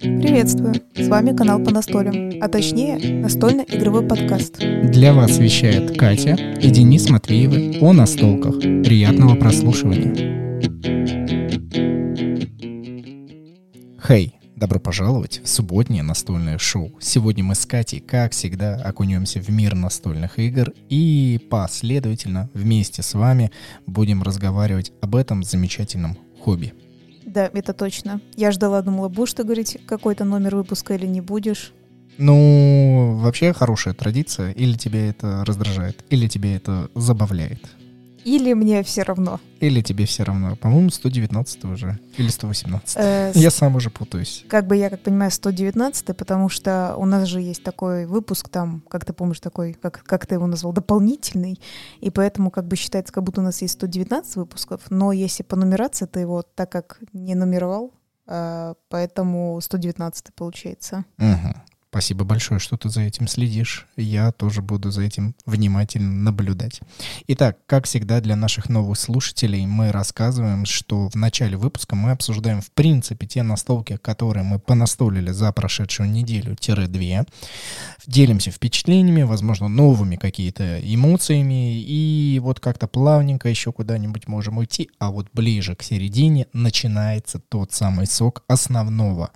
Приветствую! С вами канал Понастолим, а точнее настольно-игровой подкаст. Для вас вещает Катя и Денис Матвеевы о настолках. Приятного прослушивания! Хей! Добро пожаловать в субботнее настольное шоу. Сегодня мы с Катей, как всегда, окунемся в мир настольных игр и последовательно вместе с вами будем разговаривать об этом замечательном хобби. Да, это точно. Я ждала, думала, будешь ты говорить какой-то номер выпуска или не будешь? Ну, вообще хорошая традиция. Или тебе это раздражает, или тебе это забавляет. Или мне все равно. Или тебе все равно. По-моему, 119 уже. Или 118. Я сам уже путаюсь. Как понимаю, 119, потому что у нас же есть такой выпуск там, как ты помнишь, такой, как ты его назвал, дополнительный. И поэтому считается, как будто у нас есть 119 выпусков. Но если по нумерации ты его так как не нумеровал, поэтому 119 получается. Угу. Спасибо большое, что ты за этим следишь. Я тоже буду за этим внимательно наблюдать. Итак, как всегда для наших новых слушателей мы рассказываем, что в начале выпуска мы обсуждаем в принципе те настолки, которые мы понастолили за прошедшую неделю-две. Делимся впечатлениями, возможно, новыми какие-то эмоциями. И вот как-то плавненько еще куда-нибудь можем уйти. А вот ближе к середине начинается тот самый сок основного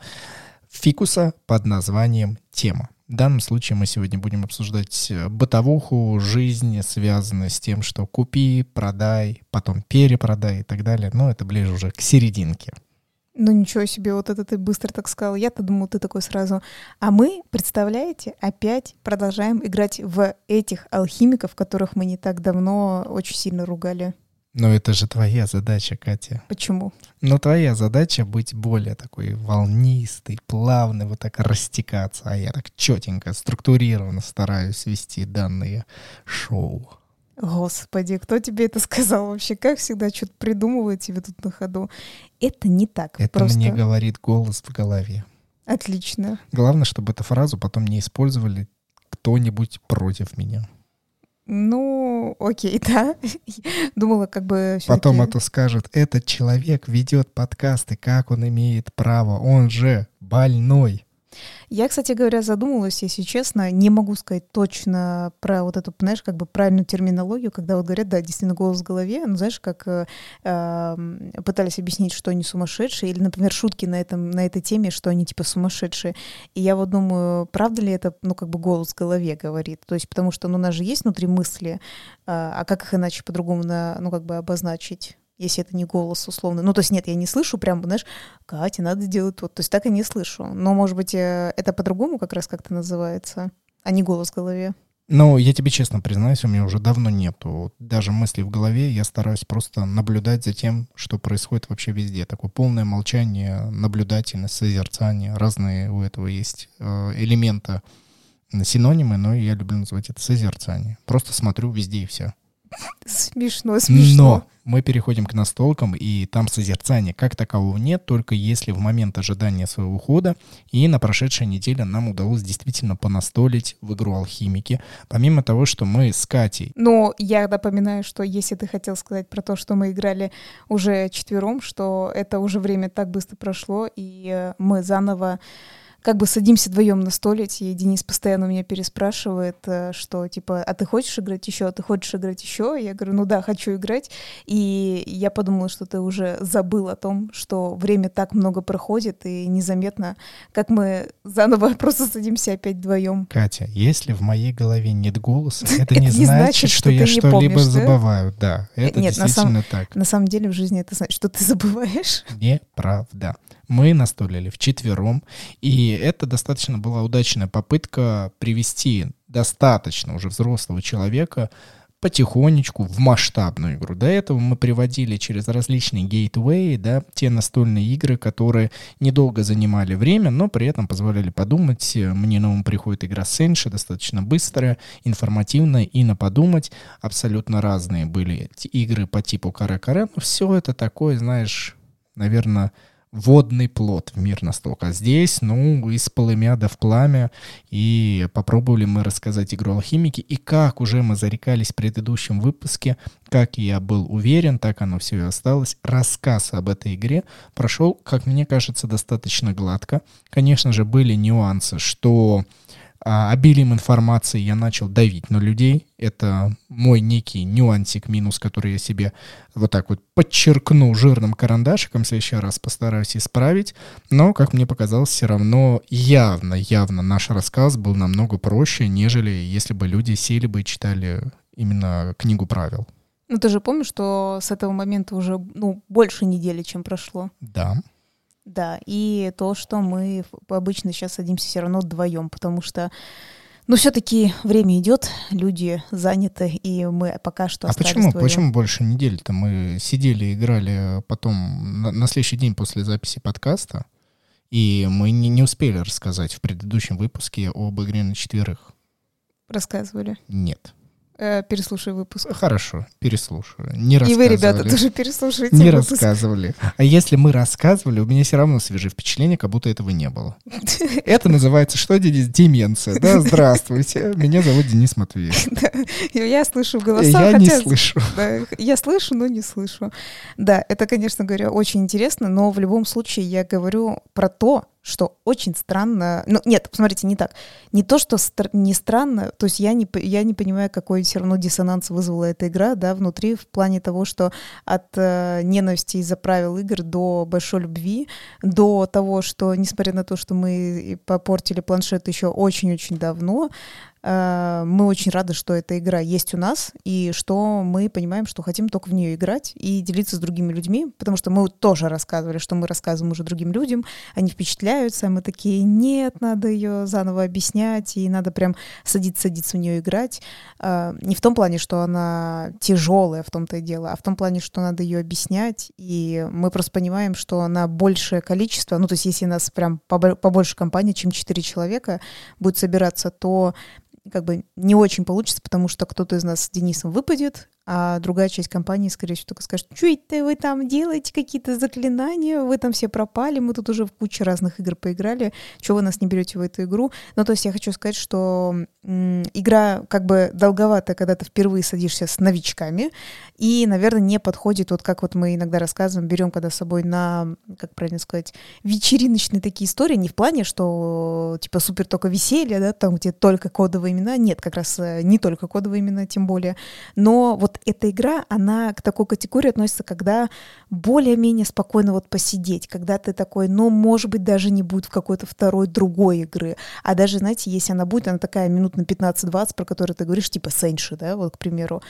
фикуса под названием «Тема». В данном случае мы сегодня будем обсуждать бытовуху, жизнь, связанную с тем, что купи, продай, потом перепродай и так далее. Но это ближе уже к серединке. Ну ничего себе, вот это ты быстро так сказал. Я-то думал, ты такой сразу. А мы, представляете, опять продолжаем играть в этих алхимиков, которых мы не так давно очень сильно ругали. Но это же твоя задача, Катя. Почему? Но твоя задача быть более такой волнистой, плавной, вот так растекаться. А я так четенько, структурированно стараюсь вести данные шоу. Господи, кто тебе это сказал вообще? Как всегда, что-то придумывает тебе тут на ходу. Это не так. Это просто мне говорит голос в голове. Отлично. Главное, чтобы эту фразу потом не использовали кто-нибудь против меня. Ну, окей, да. Думала, все-таки... Потом это скажет, этот человек ведет подкасты, как он имеет право, он же больной. Я, кстати говоря, задумалась, если честно, не могу сказать точно про вот эту, знаешь, правильную терминологию, когда вот говорят, да, действительно голос в голове, ну, знаешь, пытались объяснить, что они сумасшедшие, или, например, шутки на этой теме, что они типа сумасшедшие. И я вот думаю, правда ли это, голос в голове говорит, то есть потому что, у нас же есть внутри мысли, а как их иначе по-другому, обозначить? Если это не голос условно. Ну, то есть нет, я не слышу прям, знаешь, Катя, надо делать вот. То есть так я не слышу. Но, может быть, это по-другому как раз как-то называется, а не голос в голове. Ну, я тебе честно признаюсь, у меня уже давно нету даже мыслей в голове. Я стараюсь просто наблюдать за тем, что происходит вообще везде. Такое полное молчание, наблюдательность, созерцание. Разные у этого есть элементы, синонимы, но я люблю называть это созерцание. Просто смотрю везде и все. Смешно. Но мы переходим к настолкам, и там созерцания как такового нет, только если в момент ожидания своего хода. И на прошедшей неделе нам удалось действительно понастолить в игру «Алхимики». Помимо того, что мы с Катей... Но я напоминаю, что если ты хотел сказать про то, что мы играли уже четвером, что это уже время так быстро прошло, и мы заново садимся вдвоем настолить, и Денис постоянно меня переспрашивает, что а ты хочешь играть еще, а ты хочешь играть еще? Я говорю, ну да, хочу играть. И я подумала, что ты уже забыл о том, что время так много проходит, и незаметно, как мы заново просто садимся опять вдвоем. Катя, если в моей голове нет голоса, это не значит, что я что-либо забываю. Да, это действительно так. На самом деле в жизни это значит, что ты забываешь. Неправда. Мы настолили вчетвером, и это достаточно была удачная попытка привести достаточно уже взрослого человека потихонечку в масштабную игру. До этого мы приводили через различные гейтвеи, да, те настольные игры, которые недолго занимали время, но при этом позволяли подумать. Мне на ум приходит игра Century, достаточно быстрая, информативная и на подумать. Абсолютно разные были игры по типу каре-каре, но все это такое, знаешь, наверное... водный плот в мир настолько. Здесь, ну, из полымя в пламя, и попробовали мы рассказать игру «Алхимики», и как уже мы зарекались в предыдущем выпуске, как я был уверен, так оно все и осталось. Рассказ об этой игре прошел, как мне кажется, достаточно гладко. Конечно же, были нюансы, что обилием информации я начал давить на людей. Это мой некий нюансик, минус, который я себе вот так вот подчеркну жирным карандашиком. В следующий раз постараюсь исправить. Но, как мне показалось, все равно явно наш рассказ был намного проще, нежели если бы люди сели бы и читали именно книгу правил. Ну ты же помнишь, что с этого момента уже больше недели, чем прошло? Да. Да, и то, что мы обычно сейчас садимся все равно вдвоем, потому что, все-таки время идет, люди заняты, и мы пока что остались вдвоем. Почему больше недели-то? Мы сидели, играли потом на следующий день после записи подкаста, и мы не успели рассказать в предыдущем выпуске об игре на четверых. Рассказывали? Нет. Переслушай выпуск. Хорошо, переслушаю. Не рассказывали. И вы, ребята, тоже переслушайте не выпуск. Рассказывали. А если мы рассказывали, у меня все равно свежие впечатления, как будто этого не было. Это называется, что, Денис? Деменция. Да, здравствуйте. Меня зовут Денис Матвеев. Я слышу голоса. Я не слышу. Я слышу, но не слышу. Да, это, конечно говоря, очень интересно, но в любом случае я говорю про то, что очень странно. Нет, посмотрите, не так. Не то, что не странно, то есть я не понимаю, какой все равно диссонанс вызвала эта игра, да, внутри, в плане того, что от ненависти из-за правил игр до большой любви, до того, что, несмотря на то, что мы попортили планшет еще очень-очень давно, мы очень рады, что эта игра есть у нас, и что мы понимаем, что хотим только в нее играть и делиться с другими людьми, потому что мы тоже рассказывали, что мы рассказываем уже другим людям, они впечатляются, а мы такие: нет, надо ее заново объяснять, и надо прям садиться в нее играть. Не в том плане, что она тяжелая, в том-то и дело, а в том плане, что надо ее объяснять, и мы просто понимаем, что на большее количество, то есть если у нас прям побольше компании, чем 4 человека будет собираться, то как бы не очень получится, потому что кто-то из нас с Денисом выпадет, а другая часть компании, скорее всего, только скажет: «Чё это вы там делаете, какие-то заклинания, вы там все пропали, мы тут уже в куче разных игр поиграли, чего вы нас не берете в эту игру?» То есть я хочу сказать, что игра как бы долговатая, когда ты впервые садишься с новичками, и, наверное, не подходит, как мы иногда рассказываем, берем когда с собой на, как правильно сказать, вечериночные такие истории, не в плане, что типа супер только веселье, да, там где только кодовые имена, нет, как раз не только кодовые имена, тем более, но эта игра, она к такой категории относится, когда более-менее спокойно посидеть, когда ты такой, может быть, даже не будет в какой-то второй, другой игры, а даже, знаете, если она будет, она такая минут на 15-20, про которую ты говоришь, типа Сенши, да, к примеру.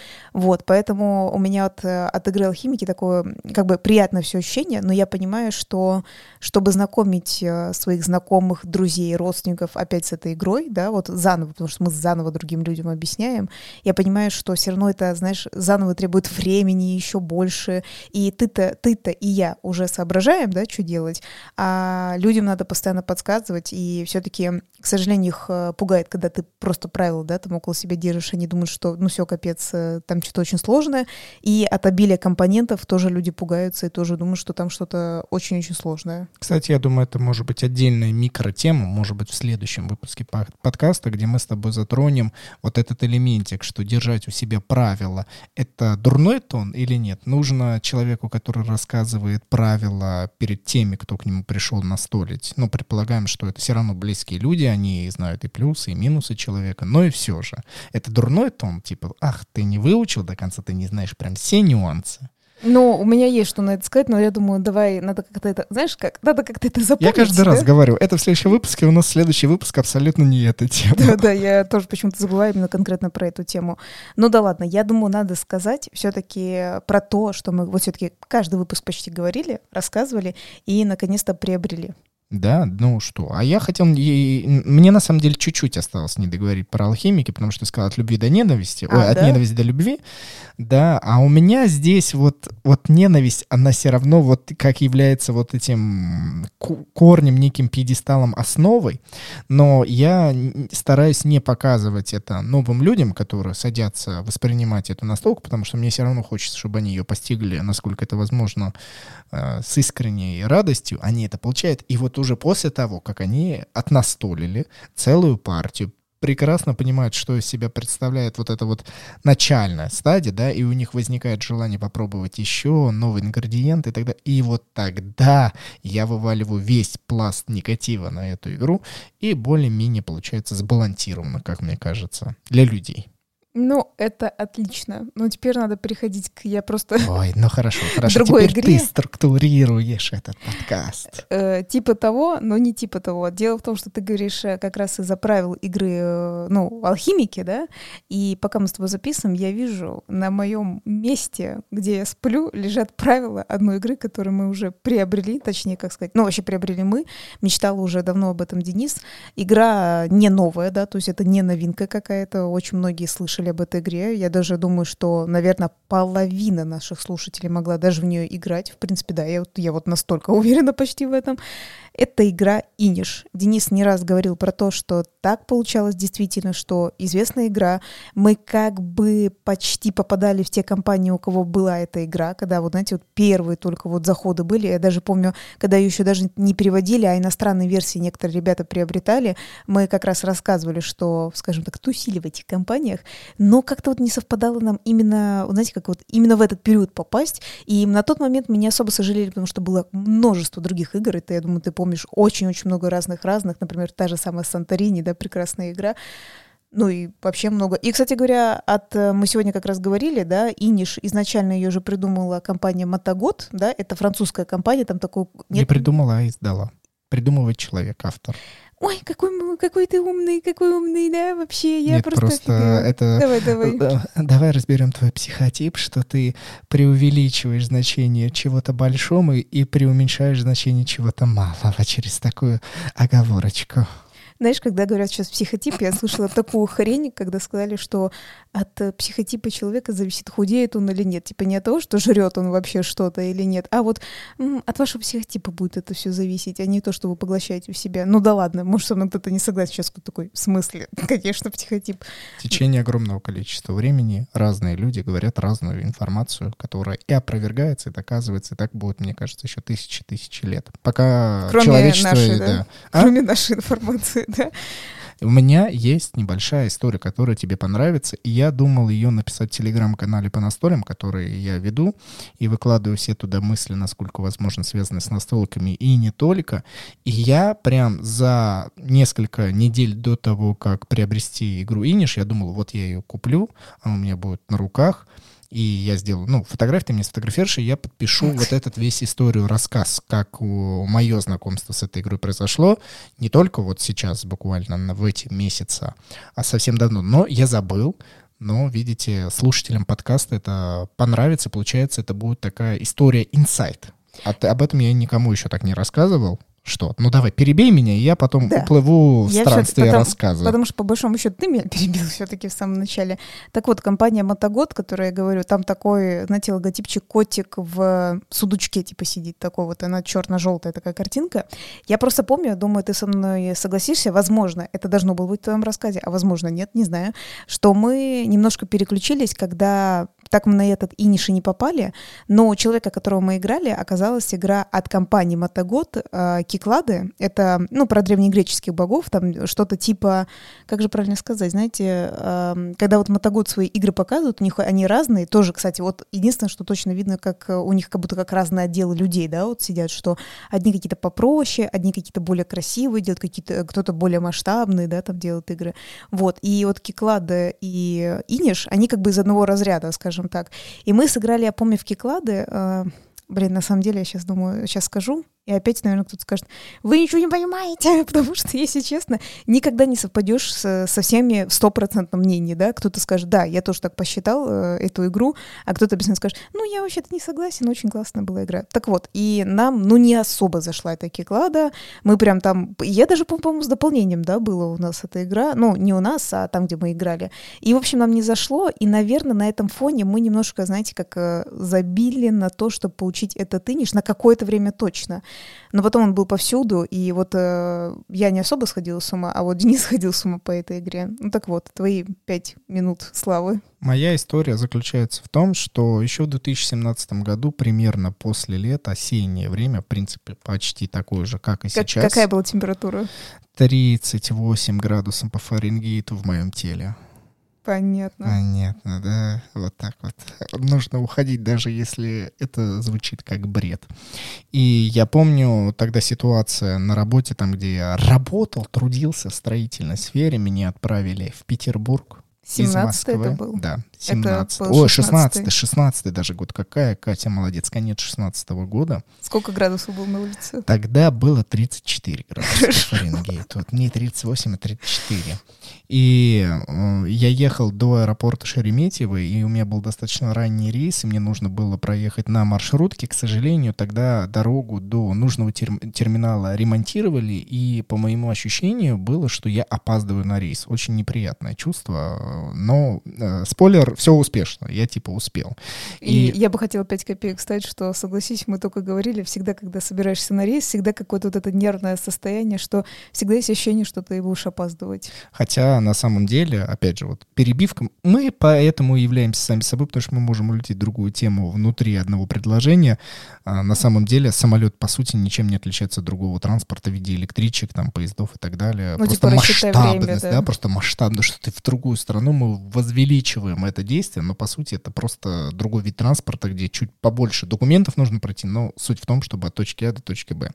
Поэтому у меня от игры «Алхимики» такое, как бы, приятное все ощущение, но я понимаю, что, чтобы знакомить своих знакомых, друзей, родственников опять с этой игрой, да, заново, потому что мы заново другим людям объясняем, я понимаю, что все равно это, знаешь, заново требует времени еще больше, и ты-то и я уже соображаем, да, что делать, а людям надо постоянно подсказывать, и все-таки, к сожалению, их пугает, когда ты просто правила, да, там около себя держишь, они думают, что, все, капец, там что-то очень сложное, и от обилия компонентов тоже люди пугаются и тоже думают, что там что-то очень-очень сложное. Кстати, я думаю, это может быть отдельная микротема, может быть, в следующем выпуске подкаста, где мы с тобой затронем этот элементик, что держать у себя правила — это дурной тон или нет? Нужно человеку, который рассказывает правила, перед теми, кто к нему пришел, настолить. Предполагаем, что это все равно близкие люди, они знают и плюсы, и минусы человека, но и все же. Это дурной тон, типа: ах, ты не выучил до конца, ты не знаешь прям все нюансы. У меня есть что на это сказать, но я думаю, давай, надо как-то это, знаешь, надо как-то это запомнить. Я каждый раз говорю, это в следующем выпуске, у нас следующий выпуск абсолютно не эта тема. Да, я тоже почему-то забываю именно конкретно про эту тему. Да ладно, я думаю, надо сказать все-таки про то, что мы все-таки каждый выпуск почти говорили, рассказывали и наконец-то приобрели. Да, ну что, а я хотел, мне на самом деле чуть-чуть осталось не договорить про алхимики, потому что сказал от любви до ненависти, от ненависти до любви, да, а у меня здесь вот ненависть, она все равно вот как является вот этим корнем, неким пьедесталом, основой, но я стараюсь не показывать это новым людям, которые садятся воспринимать эту настолку, потому что мне все равно хочется, чтобы они ее постигли, насколько это возможно, с искренней радостью, они это получают, и вот уже после того, как они отнастолили целую партию, прекрасно понимают, что из себя представляет вот эта вот начальная стадия, да, и у них возникает желание попробовать еще новый ингредиент и так далее. И вот тогда я вываливаю весь пласт негатива на эту игру, и более-менее получается сбалансированно, как мне кажется, для людей. Ну, это отлично. Ну, теперь надо переходить к... Я просто... Ой, ну хорошо. Другой теперь игре. Ты структурируешь этот подкаст. Типа того, но не типа того. Дело в том, что ты говоришь как раз из-за правил игры, ну, алхимики, да? И пока мы с тобой записываем, я вижу на моем месте, где я сплю, лежат правила одной игры, которую мы уже приобрели, точнее, как сказать, ну, вообще приобрели мы. Мечтала уже давно об этом Денис. Игра не новая, да, то есть это не новинка какая-то. Очень многие слышали об этой игре. Я даже думаю, что, наверное, половина наших слушателей могла даже в нее играть. В принципе, да, я вот настолько уверена почти в этом. Это игра Inis. Денис не раз говорил про то, что так получалось действительно, что известная игра. Мы как бы почти попадали в те компании, у кого была эта игра, когда, вот знаете, вот первые только вот заходы были. Я даже помню, когда ее еще даже не переводили, а иностранные версии некоторые ребята приобретали. Мы как раз рассказывали, что, скажем так, тусили в этих компаниях, но как-то вот не совпадало нам именно, знаете, как вот именно в этот период попасть. И на тот момент мы не особо сожалели, потому что было множество других игр. Это, я думаю, ты помнишь, очень-очень много разных. Например, та же самая Санторини, да, прекрасная игра. Ну и вообще много. И, кстати говоря, мы сегодня как раз говорили, да, Inis, изначально ее же придумала компания Matagot, да, это французская компания, там такой... Не придумала, а издала. Придумывает человек, автор. Ой, какой ты умный, да, вообще, я Нет, просто это... Давай разберем твой психотип, что ты преувеличиваешь значение чего-то большому и преуменьшаешь значение чего-то малого через такую оговорочку. Знаешь, когда говорят сейчас психотип, я слышала такую хрень, когда сказали, что от психотипа человека зависит, худеет он или нет. Типа не от того, что жрет он вообще что-то или нет, а вот от вашего психотипа будет это все зависеть, а не то, что вы поглощаете в себя. Ну да ладно, может, со мной кто-то не согласен сейчас, кто такой, в смысле? Конечно, психотип. В течение огромного количества времени разные люди говорят разную информацию, которая и опровергается, и доказывается, и так будет, мне кажется, еще тысячи лет. Пока кроме человечество... Нашей, да? Кроме нашей информации. Да? У меня есть небольшая история, которая тебе понравится, и я думал ее написать в телеграм-канале «Понастолим», который я веду, и выкладываю все туда мысли, насколько возможно, связанные с настолками, и не только. И я прям за несколько недель до того, как приобрести игру Inis, я думал, вот я ее куплю, она у меня будет на руках, и я сделаю, ну, фотографию, ты мне сфотографируешь, и я подпишу вот этот весь историю, рассказ, как мое знакомство с этой игрой произошло, не только вот сейчас, буквально в эти месяцы, а совсем давно, но я забыл, но, видите, слушателям подкаста это понравится, получается, это будет такая история инсайт. Об этом я никому еще так не рассказывал. Что? Ну давай, перебей меня, и я потом уплыву в странстве и рассказываю. Потому что, по большому счету, ты меня перебил все-таки в самом начале. Так вот, компания Matagot, которая, я говорю, там такой, знаете, логотипчик котик в судучке типа сидит такой вот, она черно-желтая такая картинка. Я просто помню, думаю, ты со мной согласишься, возможно, это должно было быть в твоем рассказе, а возможно нет, не знаю, что мы немножко переключились, когда... Так мы на этот Inis не попали, но у человека, которого мы играли, оказалась игра от компании Matagot «Киклады». Это, ну, про древнегреческих богов, там что-то типа, как же правильно сказать, знаете, когда вот Matagot свои игры показывают, у них они разные, тоже, кстати, вот единственное, что точно видно, как у них как будто как разные отделы людей, да, вот сидят, что одни какие-то попроще, одни какие-то более красивые делают, какие-то, кто-то более масштабные, да, там делают игры, вот, и вот «Киклады» и Inis, они как бы из одного разряда, скажем так. И мы сыграли, я помню, в «Киклады». На самом деле, я сейчас думаю, сейчас скажу. И опять, наверное, кто-то скажет, вы ничего не понимаете, потому что, если честно, никогда не совпадешь со всеми в 100% мнении, да, кто-то скажет, да, я тоже так посчитал эту игру, а кто-то обязательно скажет, ну, я вообще-то не согласен, очень классная была игра. Так вот, и нам, ну, не особо зашла эта киклада, мы прям там, я даже, по-моему, с дополнением, да, была у нас эта игра, ну, не у нас, а там, где мы играли, и, в общем, нам не зашло, и, наверное, на этом фоне мы немножко, знаете, как забили на то, чтобы получить этот Иниш на какое-то время точно. Но потом он был повсюду, и вот я не особо сходила с ума, а вот Денис сходил с ума по этой игре. Ну так вот, твои 5 минут славы. Моя история заключается в том, что еще в 2017 году, примерно после лета, осеннее время, в принципе, почти такое же, как и сейчас. Какая была температура? 38 градусов по Фаренгейту в моем теле. Понятно. Понятно, да. Вот так вот. Нужно уходить, даже если это звучит как бред. И я помню тогда ситуация на работе, там, где я работал, трудился в строительной сфере, меня отправили в Петербург. 17-й это был? Да, 17-й. Ой, 16-й, 16-й даже год. Какая Катя молодец, конец 16-го года. Сколько градусов было на улице? Тогда было 34 градуса по Фаренгейту. Вот не 38, а 34. И я ехал до аэропорта Шереметьево, и у меня был достаточно ранний рейс, и мне нужно было проехать на маршрутке. К сожалению, тогда дорогу до нужного терминала ремонтировали, и по моему ощущению было, что я опаздываю на рейс. Очень неприятное чувство. Но, спойлер, все успешно, я типа успел. И я бы хотела 5 копеек вставить, что, согласись, мы только говорили, всегда, когда собираешься на рейс, всегда какое-то вот это нервное состояние, что всегда есть ощущение, что ты будешь опаздывать. Хотя, на самом деле, опять же, вот перебивка, мы поэтому являемся сами собой, потому что мы можем улететь в другую тему внутри одного предложения. На самом деле, самолет, по сути, ничем не отличается от другого транспорта в виде электричек, там, поездов и так далее. Ну, просто типа, масштабность, время, да? Да, просто масштабность, что ты в другую страну. Ну, мы возвеличиваем это действие, но, по сути, это просто другой вид транспорта, где чуть побольше документов нужно пройти, но суть в том, чтобы от точки А до точки Б.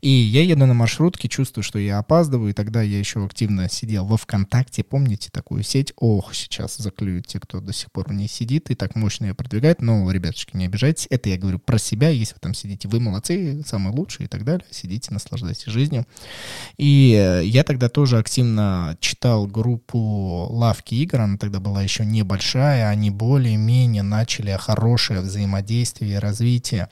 И я еду на маршрутке, чувствую, что я опаздываю, и тогда я еще активно сидел во ВКонтакте, помните такую сеть? Ох, сейчас заклюют те, кто до сих пор в ней сидит и так мощно ее продвигает, но, ребятушки, не обижайтесь, это я говорю про себя, если вы там сидите, вы молодцы, самые лучшие и так далее, сидите, наслаждайтесь жизнью. И я тогда тоже активно читал группу «Лавки игр», она тогда была еще небольшая, они более-менее начали хорошее взаимодействие и развитие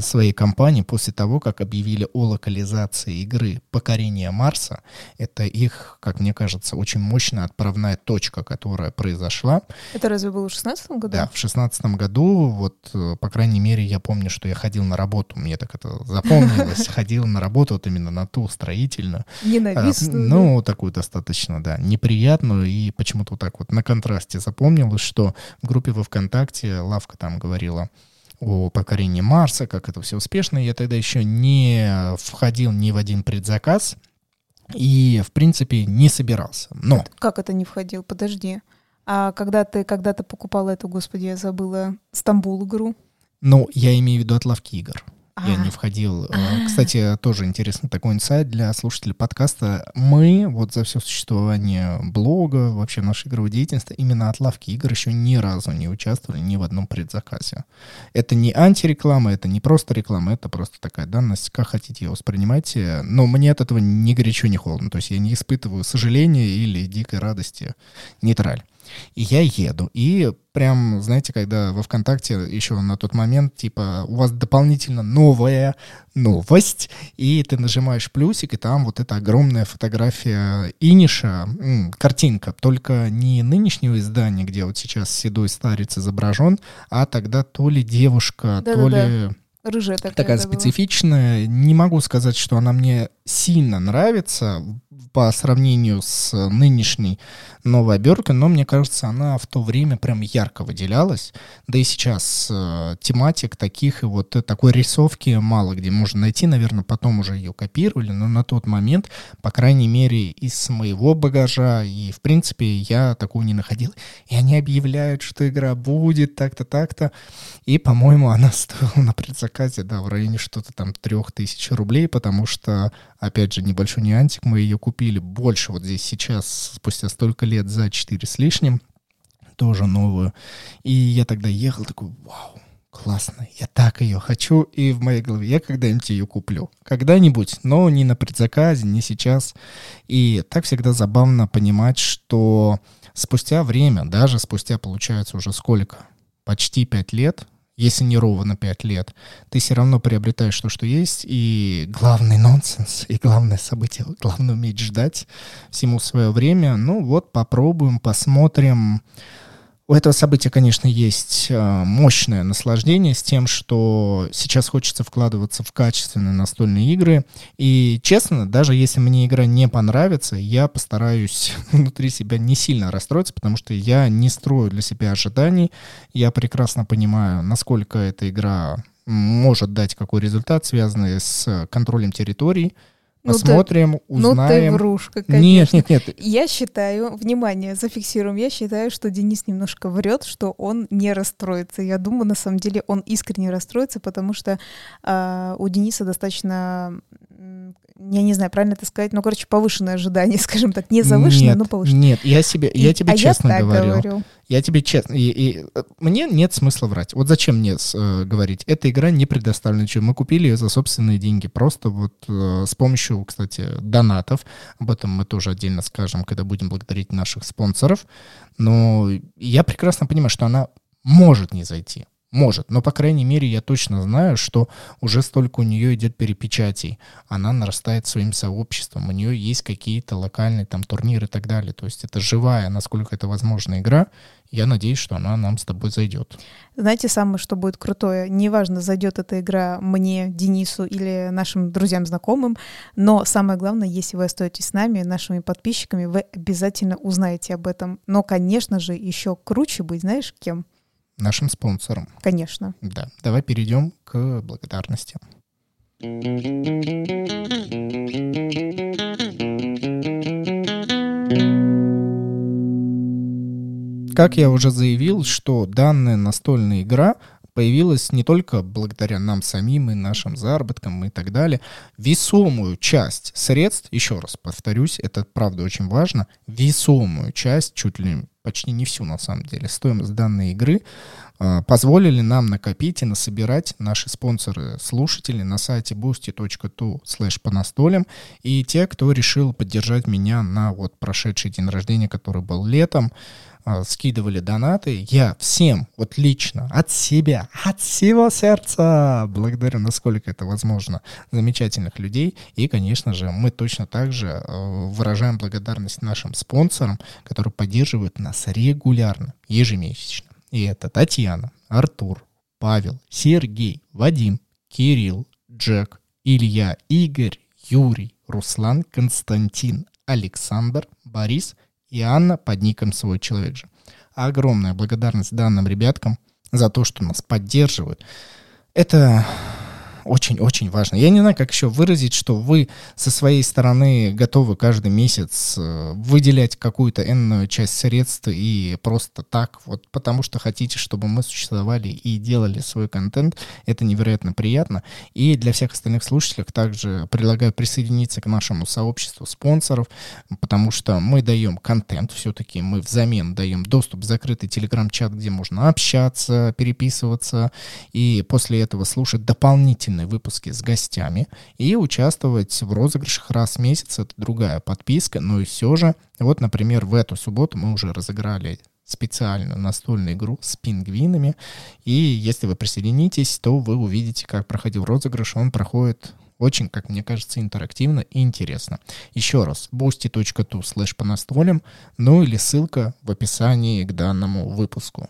своей компании после того, как объявили о локализации игры «Покорение Марса». Это их, как мне кажется, очень мощная отправная точка, которая произошла. Это разве было в 2016 году? Да, в 2016 году, вот, по крайней мере, я помню, что я ходил на работу, мне так это запомнилось, ходил на работу вот именно на ту строительную. Ненавистную. Ну, такую достаточно, да, неприятную, и почему вот так вот на контрасте запомнилось, что в группе во ВКонтакте Лавка там говорила о покорении Марса, как это все успешно. Я тогда еще не входил ни в один предзаказ и, в принципе, не собирался. Но... Как это не входил? Подожди. А когда ты когда-то покупала эту, господи, я забыла, Стамбул игру? Ну, я имею в виду от Лавки игр. Я не входил. Кстати, тоже интересный такой инсайт для слушателей подкаста. Мы вот за все существование блога, вообще нашего игрового деятельности, именно от Лавки игр еще ни разу не участвовали ни в одном предзаказе. Это не антиреклама, это не просто реклама, это просто такая данность, как хотите ее воспринимайте. Но мне от этого ни горячо, ни холодно. То есть я не испытываю сожаления или дикой радости. Нейтраль. И я еду, и прям, знаете, когда во ВКонтакте еще на тот момент, типа, у вас дополнительно новая новость, и ты нажимаешь плюсик, и там вот эта огромная фотография Иниша, картинка, только не нынешнего издания, где вот сейчас седой старец изображен, а тогда то ли девушка, то ли... Рыжая такая специфичная. Была. Не могу сказать, что она мне сильно нравится по сравнению с нынешней новой оберткой, но мне кажется, она в то время прям ярко выделялась. Да и сейчас тематик таких и вот такой рисовки мало где можно найти. Наверное, потом уже ее копировали, но на тот момент, по крайней мере, из моего багажа и, в принципе, я такую не находил. И они объявляют, что игра будет так-то, так-то. И, по-моему, она стоила на предзаказе в районе что-то там 3000 рублей, потому что, опять же, небольшой нюансик, мы ее купили больше вот здесь сейчас, спустя столько лет, за 4 с лишним, тоже новую. И я тогда ехал такой, вау, классно, я так ее хочу, и в моей голове я когда-нибудь ее куплю. Когда-нибудь, но не на предзаказе, не сейчас. И так всегда забавно понимать, что спустя время, даже спустя, получается, уже сколько? Почти 5 лет, если не ровно 5 лет, ты все равно приобретаешь то, что есть, и главный нонсенс, и главное событие, главное уметь ждать всему свое время. Ну вот, попробуем, посмотрим. У этого события, конечно, есть мощное наслаждение с тем, что сейчас хочется вкладываться в качественные настольные игры. И, честно, даже если мне игра не понравится, я постараюсь внутри себя не сильно расстроиться, потому что я не строю для себя ожиданий. Я прекрасно понимаю, насколько эта игра может дать какой результат, связанный с контролем территорий. Посмотрим, узнаем. Ну ты врушка, конечно. Нет. Я считаю, внимание, зафиксируем, я считаю, что Денис немножко врет, что он не расстроится. Я думаю, на самом деле, он искренне расстроится, потому что у Дениса достаточно, я не знаю, правильно это сказать, но, короче, повышенное ожидание, скажем так, не завышенное, но повышенное. Нет, я тебе честно говорю. Я тебе честно, и мне нет смысла врать. Вот зачем мне говорить? Эта игра не предоставлена ничего. Мы купили ее за собственные деньги, просто вот с помощью, кстати, донатов. Об этом мы тоже отдельно скажем, когда будем благодарить наших спонсоров. Но я прекрасно понимаю, что она может не зайти. Может, но, по крайней мере, я точно знаю, что уже столько у нее идет перепечатей. Она нарастает своим сообществом, у нее есть какие-то локальные там турниры и так далее. То есть это живая, насколько это возможно, игра. Я надеюсь, что она нам с тобой зайдет. Знаете, самое, что будет крутое, неважно, зайдет эта игра мне, Денису или нашим друзьям, знакомым, но самое главное, если вы остаетесь с нами, нашими подписчиками, вы обязательно узнаете об этом. Но, конечно же, еще круче быть, знаешь, кем? Нашим спонсором. Конечно. Да. Давай перейдем к благодарности. Как я уже заявил, что данная настольная игра появилась не только благодаря нам самим и нашим заработкам и так далее. Весомую часть средств, еще раз повторюсь, это правда очень важно, весомую часть, чуть ли почти не всю на самом деле, стоимость данной игры позволили нам накопить и насобирать наши спонсоры-слушатели на сайте boosty.to/понастолим и те, кто решил поддержать меня на вот прошедший день рождения, который был летом, скидывали донаты. Я всем, вот лично, от себя, от всего сердца благодарю, насколько это возможно, замечательных людей. И, конечно же, мы точно так же выражаем благодарность нашим спонсорам, которые поддерживают нас регулярно, ежемесячно. И это Татьяна, Артур, Павел, Сергей, Вадим, Кирилл, Джек, Илья, Игорь, Юрий, Руслан, Константин, Александр, Борис и Анна под ником «Свой человек же». Огромная благодарность данным ребяткам за то, что нас поддерживают. Это очень-очень важно. Я не знаю, как еще выразить, что вы со своей стороны готовы каждый месяц выделять какую-то энную часть средств и просто так, вот потому что хотите, чтобы мы существовали и делали свой контент. Это невероятно приятно. И для всех остальных слушателей также предлагаю присоединиться к нашему сообществу спонсоров, потому что мы даем контент, все-таки мы взамен даем доступ в закрытый телеграм-чат, где можно общаться, переписываться и после этого слушать дополнительно выпуски с гостями и участвовать в розыгрышах раз в месяц. Это другая подписка, но и все же. Вот, например, в эту субботу мы уже разыграли специальную настольную игру с пингвинами. И если вы присоединитесь, то вы увидите, как проходил розыгрыш. Он проходит очень, как мне кажется, интерактивно и интересно. Еще раз, boosty.tu/понастолим, ну или ссылка в описании к данному выпуску.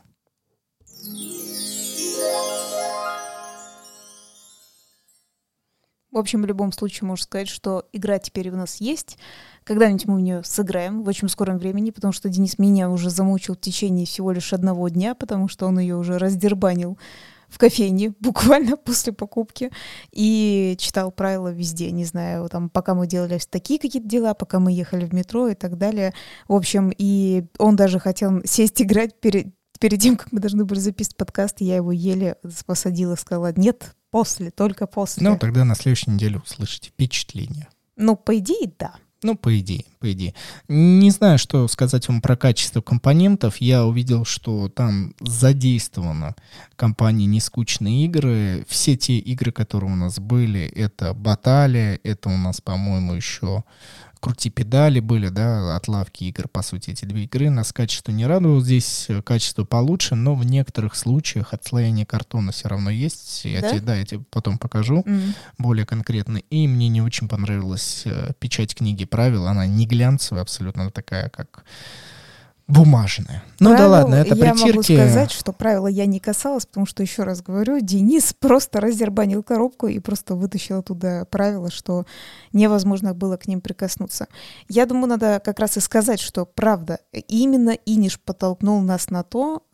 В общем, в любом случае, можно сказать, что игра теперь у нас есть. Когда-нибудь мы в нее сыграем в очень скором времени, потому что Денис меня уже замучил в течение всего лишь одного дня, потому что он ее уже раздербанил в кофейне буквально после покупки и читал правила везде. Не знаю, там, пока мы делали такие какие-то дела, пока мы ехали в метро и так далее. В общем, и он даже хотел сесть играть перед тем, как мы должны были записать подкаст, я его еле посадила, сказала «нет». После, только после. Ну, тогда на следующей неделе услышите впечатление. Ну, по идее, да. Ну, по идее. Не знаю, что сказать вам про качество компонентов. Я увидел, что там задействована компания «Нескучные игры». Все те игры, которые у нас были, это «Баталия», это у нас, по-моему, еще «Крути педали» были, да, от «Лавки игр», по сути, эти две игры. Нас качество не радовало, здесь качество получше, но в некоторых случаях отслоение картона все равно есть. Я да? Я тебе потом покажу более конкретно. И мне не очень понравилась печать книги правил, она не глянцевая абсолютно, она такая, как бумажная. Ну правил, да ладно, это притирки. Я могу сказать, что правила я не касалась, потому что, еще раз говорю, Денис просто раздербанил коробку и просто вытащил оттуда правила, что невозможно было к ним прикоснуться. Я думаю, надо как раз и сказать, что правда, именно Иниш подтолкнул нас на то,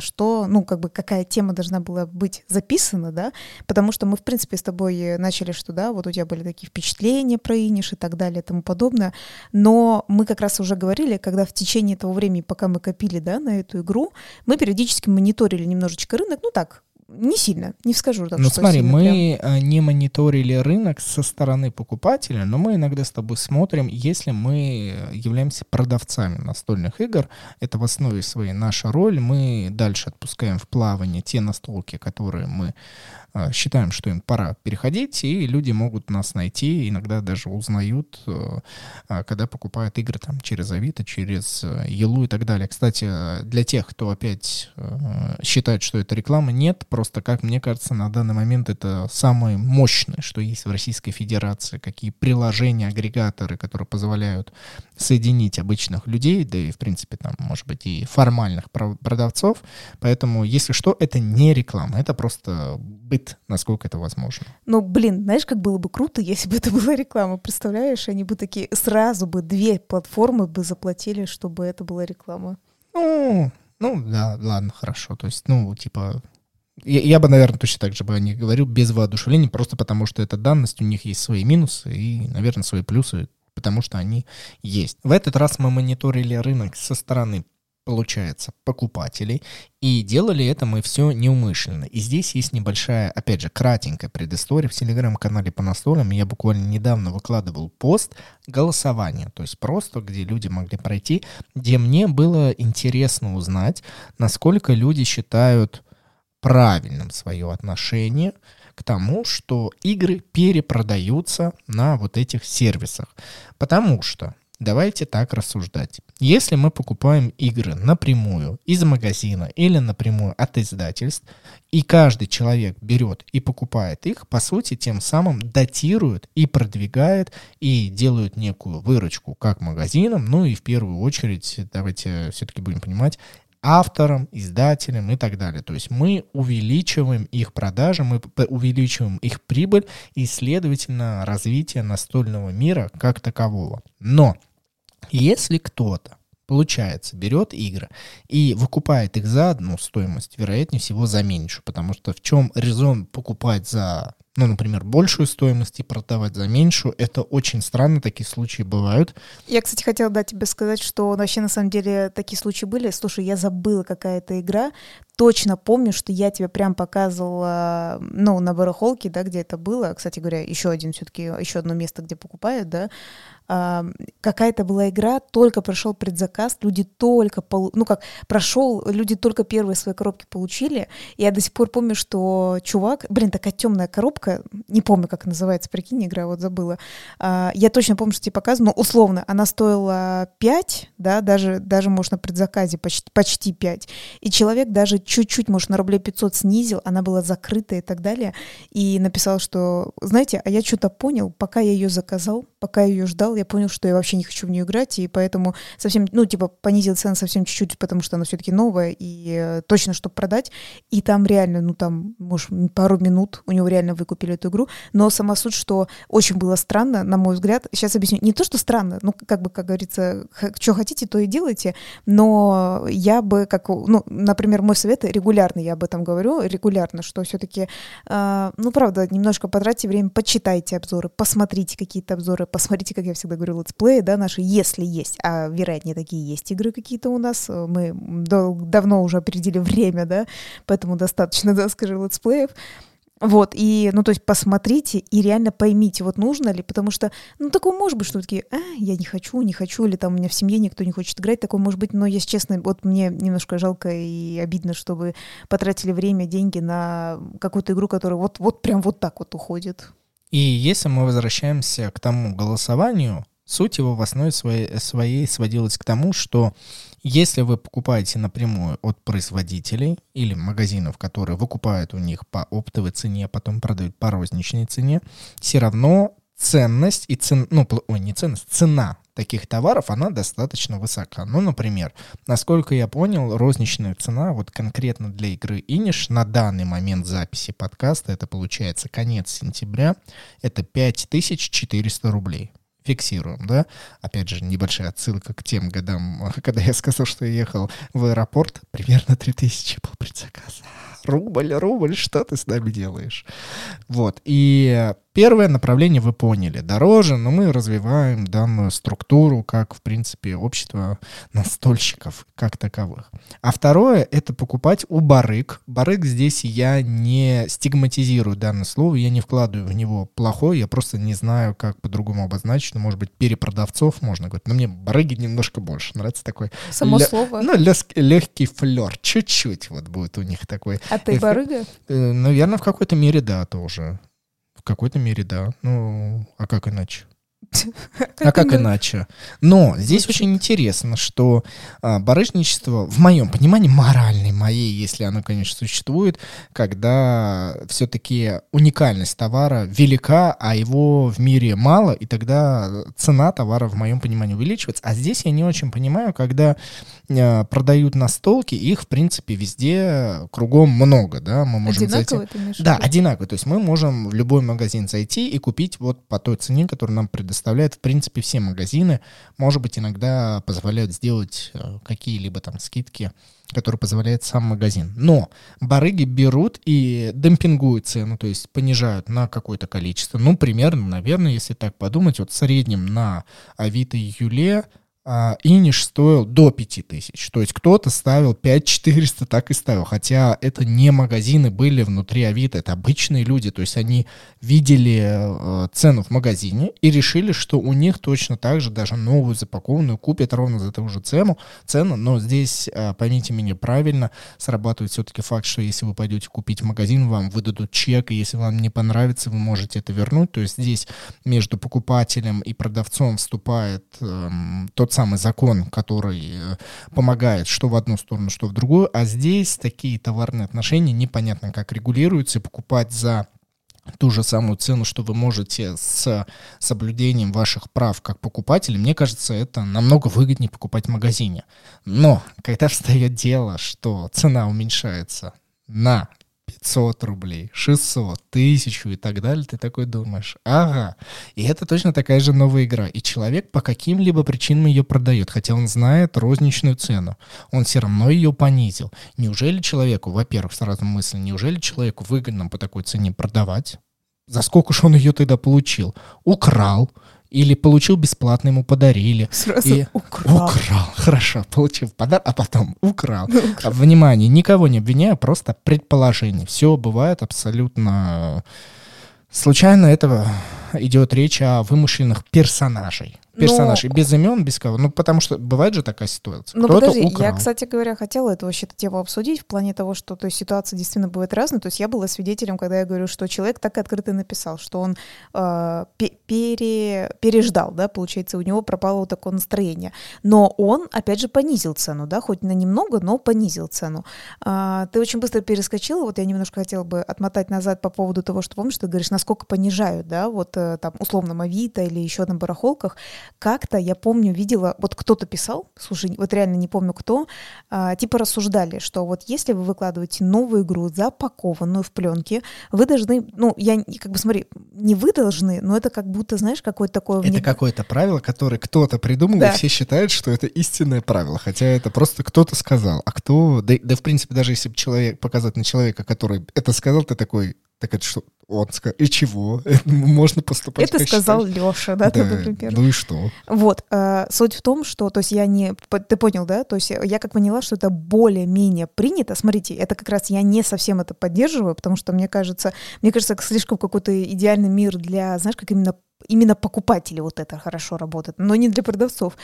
что, ну, как бы, какая тема должна была быть записана, да, потому что мы, в принципе, с тобой начали, что, да, вот у тебя были такие впечатления про Иниш и так далее и тому подобное, но мы как раз уже говорили, когда в течение того времени, пока мы копили, да, на эту игру, мы периодически мониторили немножечко рынок, ну так, не сильно, не скажу так, ну, что смотри, сильно. Ну смотри, мы не мониторили рынок со стороны покупателя, но мы иногда с тобой смотрим, если мы являемся продавцами настольных игр, это в основе своей наша роль, мы дальше отпускаем в плавание те настолки, которые мы считаем, что им пора переходить, и люди могут нас найти, иногда даже узнают, когда покупают игры там через Авито, через Елу и так далее. Кстати, для тех, кто опять считает, что это реклама, нет, просто, как мне кажется, на данный момент это самое мощное, что есть в Российской Федерации, какие приложения, агрегаторы, которые позволяют соединить обычных людей, да и, в принципе, там, может быть, и формальных продавцов, поэтому, если что, это не реклама, это просто быт, насколько это возможно. Ну, блин, знаешь, как было бы круто, если бы это была реклама, представляешь, они бы такие, сразу бы две платформы бы заплатили, чтобы это была реклама. Ну, да, ладно, хорошо, то есть, ну, типа... Я бы, наверное, точно так же бы о них говорил, без воодушевления, просто потому что эта данность, у них есть свои минусы и, наверное, свои плюсы, потому что они есть. В этот раз мы мониторили рынок со стороны, получается, покупателей, и делали это мы все неумышленно. И здесь есть небольшая, опять же, кратенькая предыстория. В телеграм-канале Понастолим я буквально недавно выкладывал пост голосования, то есть просто, где люди могли пройти, где мне было интересно узнать, насколько люди считают правильным свое отношение к тому, что игры перепродаются на вот этих сервисах. Потому что, давайте так рассуждать, если мы покупаем игры напрямую из магазина или напрямую от издательств, и каждый человек берет и покупает их, по сути, тем самым датирует и продвигает, и делают некую выручку как магазинам, ну и в первую очередь, давайте все-таки будем понимать, авторам, издателям и так далее. То есть мы увеличиваем их продажи, мы увеличиваем их прибыль и, следовательно, развитие настольного мира как такового. Но если кто-то, получается, берет игры и выкупает их за одну стоимость, вероятнее всего за меньшую, потому что в чем резон покупать за, ну, например, большую стоимость и продавать за меньшую, это очень странно, такие случаи бывают. Я, кстати, хотела, да, тебе сказать, что вообще, на самом деле, такие случаи были. Слушай, я забыла, какая это игра, точно помню, что я тебе прям показывала, ну, на барахолке, да, где это было, кстати говоря, еще одно место, где покупают, да, какая-то была игра, только прошел предзаказ, люди только первые свои коробки получили. Я до сих пор помню, что чувак, блин, такая темная коробка, не помню, как называется, прикинь, игра, вот забыла. Я точно помню, что тебе показывала, но условно, она стоила 5, да, даже может, на предзаказе почти 5. И человек даже чуть-чуть, может, на рублей 500 снизил, она была закрыта и так далее. И написал, что, знаете, а я что-то понял, пока я ее заказал, пока я ее ждал, я понял, что я вообще не хочу в нее играть, и поэтому совсем, понизил цену совсем чуть-чуть, потому что она все-таки новая, и точно, чтобы продать. И там реально, может, пару минут у него реально выкупили эту игру. Но сама суть, что очень было странно, на мой взгляд, сейчас объясню. Не то, что странно, как говорится, что хотите, то и делайте, но я бы, например, мой совет, регулярно я об этом говорю, что все-таки, правда, немножко потратьте время, почитайте обзоры, посмотрите какие-то обзоры, посмотрите, как я всегда говорю, летсплеи, да, наши, если есть, а вероятнее такие есть игры какие-то у нас, мы давно уже определили время, да, поэтому достаточно, да, скажем, летсплеев. Вот, и, ну, то есть посмотрите и реально поймите, вот нужно ли, потому что, ну, такое может быть, что вы такие, я не хочу, или там у меня в семье никто не хочет играть, такое может быть, но, если честно, вот мне немножко жалко и обидно, что вы потратили время, деньги на какую-то игру, которая вот прям вот так вот уходит. И если мы возвращаемся к тому голосованию, суть его в основе своей сводилась к тому, что если вы покупаете напрямую от производителей или магазинов, которые выкупают у них по оптовой цене, а потом продают по розничной цене, все равно ценность и цена таких товаров, она достаточно высока. Ну, например, насколько я понял, розничная цена вот конкретно для игры Inis на данный момент записи подкаста, это получается конец сентября, это 5400 рублей. Фиксируем, да? Опять же, небольшая отсылка к тем годам, когда я сказал, что я ехал в аэропорт, примерно 3000 был предзаказ. Рубль, что ты с нами делаешь? Вот, и первое направление вы поняли, дороже, но мы развиваем данную структуру, как, в принципе, общество настольщиков, как таковых. А второе, это покупать у барыг. Барыг здесь я не стигматизирую данное слово, я не вкладываю в него плохое, я просто не знаю, как по-другому обозначить, ну, может быть, перепродавцов можно говорить, но мне барыги немножко больше нравится такой. Само слово. Ну, легкий флёр, чуть-чуть вот будет у них такой. А ты барыга? Наверное, в какой-то мере да, тоже. В какой-то мере да. Ну, а как иначе? Но здесь очень интересно, что барыжничество, в моем понимании, моральной моей, если оно, конечно, существует, когда все-таки уникальность товара велика, а его в мире мало, и тогда цена товара, в моем понимании, увеличивается. А здесь я не очень понимаю, когда продают настолки, их, в принципе, везде кругом много, да? Мы можем одинаково зайти... Одинаково. То есть мы можем в любой магазин зайти и купить вот по той цене, которую нам предоставляют, в принципе, все магазины. Может быть, иногда позволяют сделать какие-либо там скидки, которые позволяет сам магазин. Но барыги берут и демпингуют цену, то есть понижают на какое-то количество. Ну, примерно, наверное, если так подумать, вот в среднем на Авито и Юле Inis стоил до 5000, то есть кто-то ставил 5400, так и ставил, хотя это не магазины были внутри Авито, это обычные люди, то есть они видели цену в магазине и решили, что у них точно так же даже новую запакованную купят ровно за ту же цену, но здесь, поймите меня правильно, срабатывает все-таки факт, что если вы пойдете купить в магазин, вам выдадут чек, и если вам не понравится, вы можете это вернуть, то есть здесь между покупателем и продавцом вступает тот самый закон, который помогает что в одну сторону, что в другую, а здесь такие товарные отношения непонятно как регулируются, покупать за ту же самую цену, что вы можете с соблюдением ваших прав как покупателя, мне кажется, это намного выгоднее покупать в магазине. Но когда встает дело, что цена уменьшается на 500 рублей, 600, 1000 и так далее, ты такой думаешь, ага, и это точно такая же новая игра, и человек по каким-либо причинам ее продает, хотя он знает розничную цену, он все равно ее понизил. Неужели человеку, во-первых, сразу мысль, неужели человеку выгодно по такой цене продавать? За сколько же он ее тогда получил? Украл? Или получил бесплатно, ему подарили. Сразу и украл. Хорошо, получил подарок, а потом украл. Внимание, никого не обвиняю, просто предположение. Все бывает абсолютно... Случайно этого идет речь о вымышленных персонажей, но... без имен, без кого. Ну, потому что бывает же такая ситуация. Ну, подожди, украл. Я, кстати говоря, хотела эту вообще-то тему обсудить в плане того, что то есть, ситуации действительно бывают разные. То есть я была свидетелем, когда я говорю, что человек так и открыто написал, что он переждал, да, получается, у него пропало вот такое настроение. Но он, опять же, понизил цену, да, хоть на немного, но понизил цену. Ты очень быстро перескочила, вот я немножко хотела бы отмотать назад по поводу того, что, помнишь, ты говоришь, насколько понижают, да, вот там условно Авито или еще на барахолках, как-то, я помню, видела, вот кто-то писал, слушай, вот реально не помню кто, типа рассуждали, что вот если вы выкладываете новую игру, запакованную в пленке, вы должны, ну, я как бы, смотри, не вы должны, но это как будто, знаешь, какое-то такое... Это какое-то правило, которое кто-то придумал, да. И все считают, что это истинное правило, хотя это просто кто-то сказал, а кто... Да, в принципе, даже если показать на человека, который это сказал, ты такой... Так это что? Он сказал, и чего? Можно поступать это как сказал считать. Лёша, да, да, например. Ну и что? Вот, суть в том, что, то есть я не... Ты понял, да? То есть я как поняла, что это более-менее принято. Смотрите, это как раз я не совсем это поддерживаю, потому что, мне кажется, слишком какой-то идеальный мир для, знаешь, как именно покупатели вот это хорошо работает, но не для продавцов.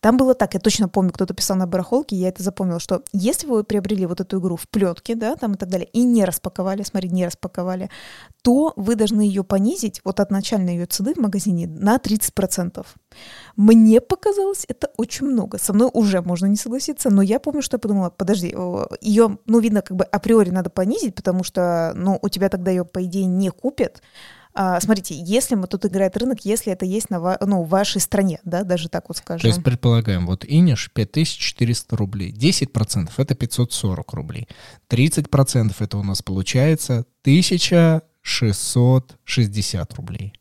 Там было так, я точно помню, кто-то писал на барахолке, я это запомнила, что если вы приобрели вот эту игру в плётке, да, там и так далее, и не распаковали, то вы должны ее понизить вот от начальной ее цены в магазине на 30%. Мне показалось, это очень много. Со мной уже можно не согласиться, но я помню, что я подумала, подожди, ее, видно, как бы априори надо понизить, потому что, у тебя тогда ее, по идее, не купят. Смотрите, если мы тут играет рынок, если это есть в вашей стране, да, даже так вот скажем. То есть предполагаем, вот Inis 5400 рублей, 10% это 540 рублей, 30% это у нас получается 1660 рублей.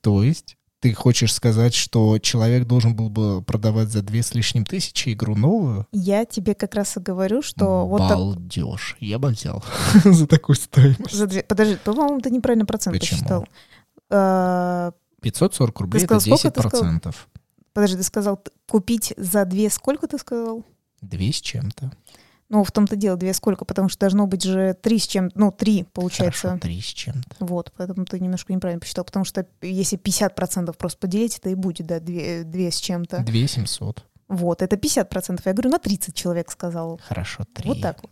То есть ты хочешь сказать, что человек должен был бы продавать за 2 с лишним тысячи игру новую? Я тебе как раз и говорю, что... Балдеж. Вот так... Я бы взял за такую стоимость. Подожди, по-моему, ты неправильно процент посчитал. 540 рублей — это 10%. Подожди, ты сказал купить за 2 сколько ты сказал? 2 с чем-то. В том-то дело 2 сколько, потому что должно быть же 3 с чем-то, 3 получается. Хорошо, 3 с чем-то. Вот, поэтому ты немножко неправильно посчитал, потому что если 50% просто поделить, это и будет, да, 2 с чем-то. 2 700. Вот, это 50%. Я говорю, на 30 человек сказал. Хорошо, 3. Вот так вот.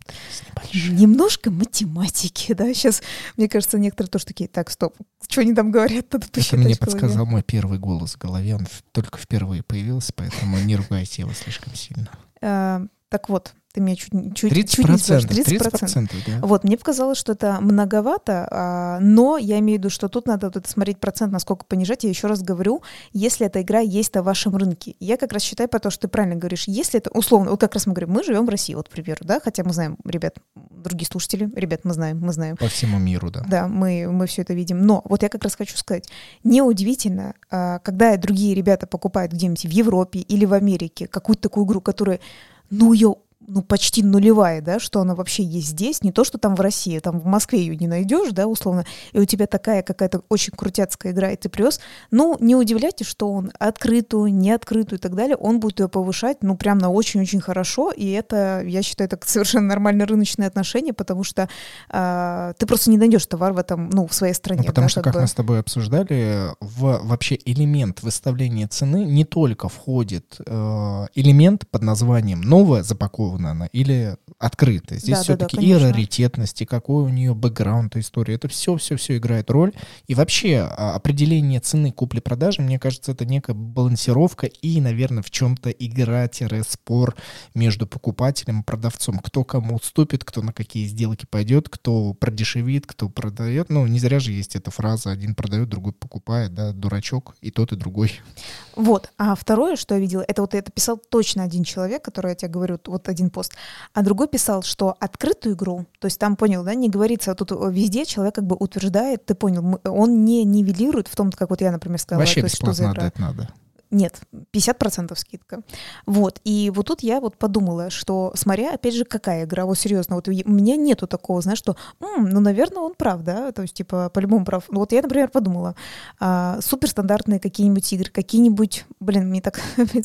Немножко математики, да, сейчас, мне кажется, некоторые тоже такие, так, стоп, что они там говорят? Надо посчитать. Это мне подсказал мой первый голос в голове, он только впервые появился, поэтому не ругайте его слишком сильно. Так вот, ты меня чуть не спрашиваешь. 30%. Да. Вот, мне показалось, что это многовато, но я имею в виду, что тут надо смотреть процент, насколько понижать. Я еще раз говорю, если эта игра есть-то в вашем рынке. Я как раз считаю, потому что ты правильно говоришь, если это условно, вот как раз мы говорим, мы живем в России, вот, к примеру, да, хотя мы знаем, ребят, другие слушатели, ребят, мы знаем. По всему миру, да. Да, мы все это видим. Но вот я как раз хочу сказать, неудивительно, когда другие ребята покупают где-нибудь в Европе или в Америке какую-то такую игру, которая... ее почти нулевая, да, что она вообще есть здесь, не то, что там в России, там в Москве ее не найдешь, да, условно, и у тебя такая какая-то очень крутяцкая игра, и ты привез, не удивляйтесь, что он открытую, не открытую и так далее, он будет ее повышать, прям на очень-очень хорошо, и это, я считаю, это совершенно нормальное рыночное отношение, потому что ты просто не найдешь товар в этом, в своей стране. Потому что, как мы с тобой обсуждали, вообще элемент выставления цены не только входит элемент под названием «новая запаковка», или открытая. Здесь все-таки и раритетность, и какой у нее бэкграунд, история. Это все играет роль. И вообще определение цены купли-продажи, мне кажется, это некая балансировка и, наверное, в чем-то игра-спор между покупателем и продавцом. Кто кому уступит, кто на какие сделки пойдет, кто продешевит, кто продает. Не зря же есть эта фраза: один продает, другой покупает, да, дурачок и тот, и другой. Вот. А второе, что я видела, это это писал точно один человек, который, я тебе говорю, один пост, а другой писал, что открытую игру, то есть там, понял, да, не говорится, а тут везде человек как бы утверждает, ты понял, он не нивелирует в том, как вот я, например, сказала. Вообще бесплатно отдать надо. Нет, 50% скидка. Вот, и вот тут я подумала, что, смотря, опять же, какая игра, серьезно, у меня нету такого, знаешь, что, наверное, он прав, да, то есть, по-любому прав. Вот я, например, подумала, суперстандартные какие-нибудь игры, мне так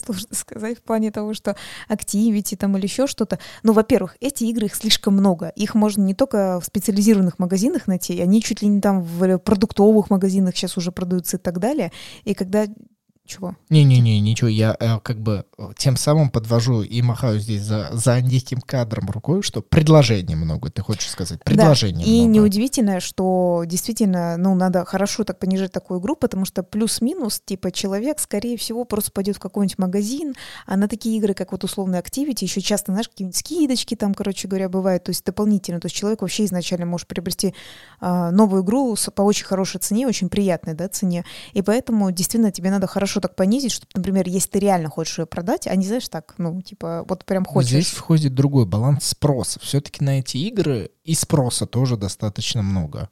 сложно сказать в плане того, что Activity там или еще что-то. Во-первых, эти игры, их слишком много, их можно не только в специализированных магазинах найти, они чуть ли не там в продуктовых магазинах сейчас уже продаются и так далее, и когда... Чего? Не-не-не, ничего, я тем самым подвожу и махаю здесь за неким кадром рукой, что предложений много, ты хочешь сказать, предложений много. И неудивительно, что действительно, надо хорошо так понижать такую игру, потому что плюс-минус, человек, скорее всего, просто пойдет в какой-нибудь магазин, а на такие игры, как условный Activity, еще часто, знаешь, какие-нибудь скидочки там, бывают, то есть дополнительно, то есть человек вообще изначально может приобрести новую игру по очень хорошей цене, очень приятной, да, цене, и поэтому действительно тебе надо хорошо так понизить, чтобы, например, если ты реально хочешь ее продать, а не, знаешь, так, прям хочешь. Здесь входит другой баланс спроса. Все-таки на эти игры и спроса тоже достаточно много.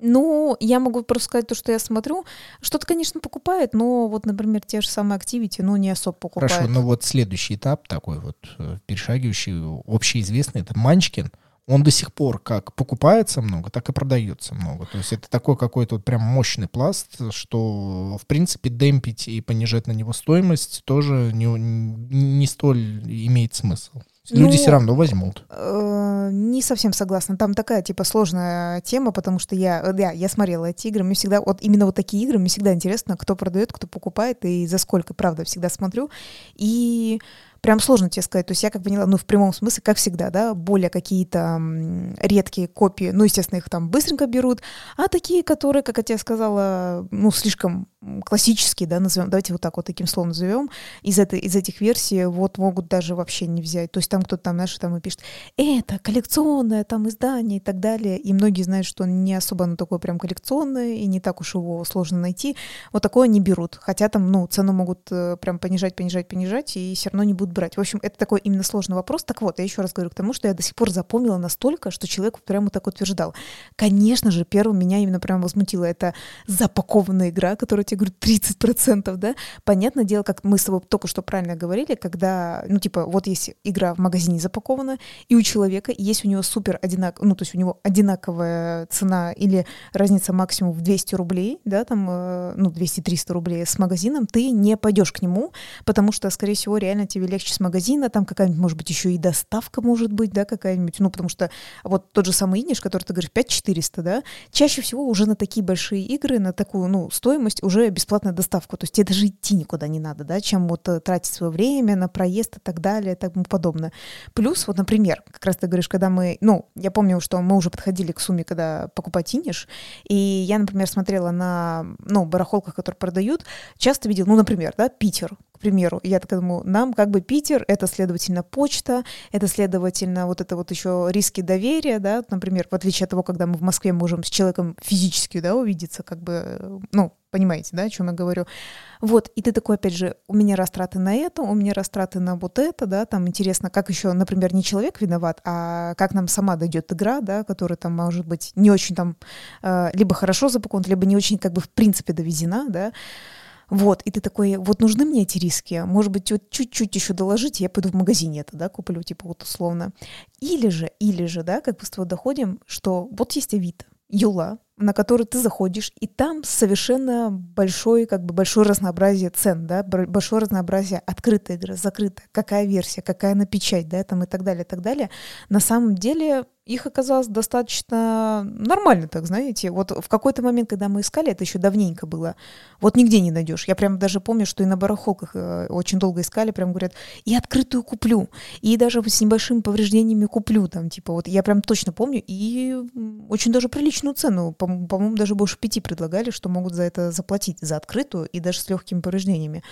Я могу просто сказать то, что я смотрю. Что-то, конечно, покупает, но например, те же самые Activity, не особо покупают. Хорошо, следующий этап такой перешагивающий, общеизвестный, это Манчкин. он до сих пор как покупается много, так и продается много. То есть это такой какой-то вот прям мощный пласт, что, в принципе, демпить и понижать на него стоимость тоже не столь имеет смысл. Люди все равно возьмут. Не совсем согласна. Там такая, типа, сложная тема, потому что я смотрела эти игры, мне всегда, вот именно вот такие игры, мне всегда интересно, кто продает, кто покупает и за сколько, правда, всегда смотрю. И прям сложно тебе сказать. То есть я как поняла, в прямом смысле, как всегда, да, более какие-то редкие копии, естественно, их там быстренько берут, а такие, которые, как я тебе сказала, слишком классические, да, назовем, давайте вот так вот таким словом назовем, из этих версий вот могут даже вообще не взять. То есть там кто-то там, знаешь, там и пишет, это коллекционное там издание и так далее. И многие знают, что не особо оно такое прям коллекционное, и не так уж его сложно найти. Вот такое не берут. Хотя там, цену могут прям понижать, и все равно не будут брать. В общем, это такой именно сложный вопрос. Так вот, я еще раз говорю к тому, что я до сих пор запомнила настолько, что человек прямо так утверждал. Конечно же, первым меня именно прям возмутило. Это запакованная игра, которая тебе говорит 30%, да? Понятное дело, как мы с тобой только что правильно говорили, когда, вот есть игра в магазине запакована, и у человека есть у него у него одинаковая цена или разница максимум в 200 рублей, да, там, 200-300 рублей с магазином, ты не пойдешь к нему, потому что, скорее всего, реально тебе легче с магазина, там какая-нибудь, может быть, еще и доставка может быть, да, какая-нибудь, потому что вот тот же самый Inis, который ты говоришь, 5400, да, чаще всего уже на такие большие игры, на такую, стоимость уже бесплатная доставка, то есть тебе даже идти никуда не надо, да, чем вот тратить свое время на проезд и так далее, и тому подобное. Плюс, вот, например, как раз ты говоришь, когда мы, я помню, что мы уже подходили к сумме, когда покупать Inis, и я, например, смотрела на, барахолках, которые продают, часто видела, например, да, Питер, к примеру, я так думаю, нам как бы Питер, это, следовательно, почта, это, следовательно, вот это вот еще риски доверия, да, например, в отличие от того, когда мы в Москве можем с человеком физически, да, увидеться, как бы, понимаете, да, о чем я говорю. Вот, и ты такой, опять же, у меня растраты на это, у меня растраты на вот это, да, там интересно, как еще, например, не человек виноват, а как нам сама дойдет игра, да, которая там, может быть, не очень там, либо хорошо запакована, либо не очень, как бы, в принципе, доведена, да. Вот, и ты такой, вот нужны мне эти риски, может быть, вот чуть-чуть еще доложить, я пойду в магазине это, да, куплю, типа, вот условно. Или же, да, как мы с тобой доходим, что вот есть Авито, Юла, на который ты заходишь, и там совершенно большое разнообразие цен, да, большое разнообразие открытая игра, закрытая, какая версия, какая на печать, да, там и так далее, и так далее. На самом деле их оказалось достаточно нормально, так знаете. Вот в какой-то момент, когда мы искали, это еще давненько было, вот нигде не найдешь. Я прям даже помню, что и на барахолках очень долго искали, прям говорят, и открытую куплю, и даже с небольшими повреждениями куплю, там, типа, вот я прям точно помню, и очень даже приличную цену, по-моему, даже больше 5 предлагали, что могут за это заплатить, за открытую, и даже с легкими повреждениями.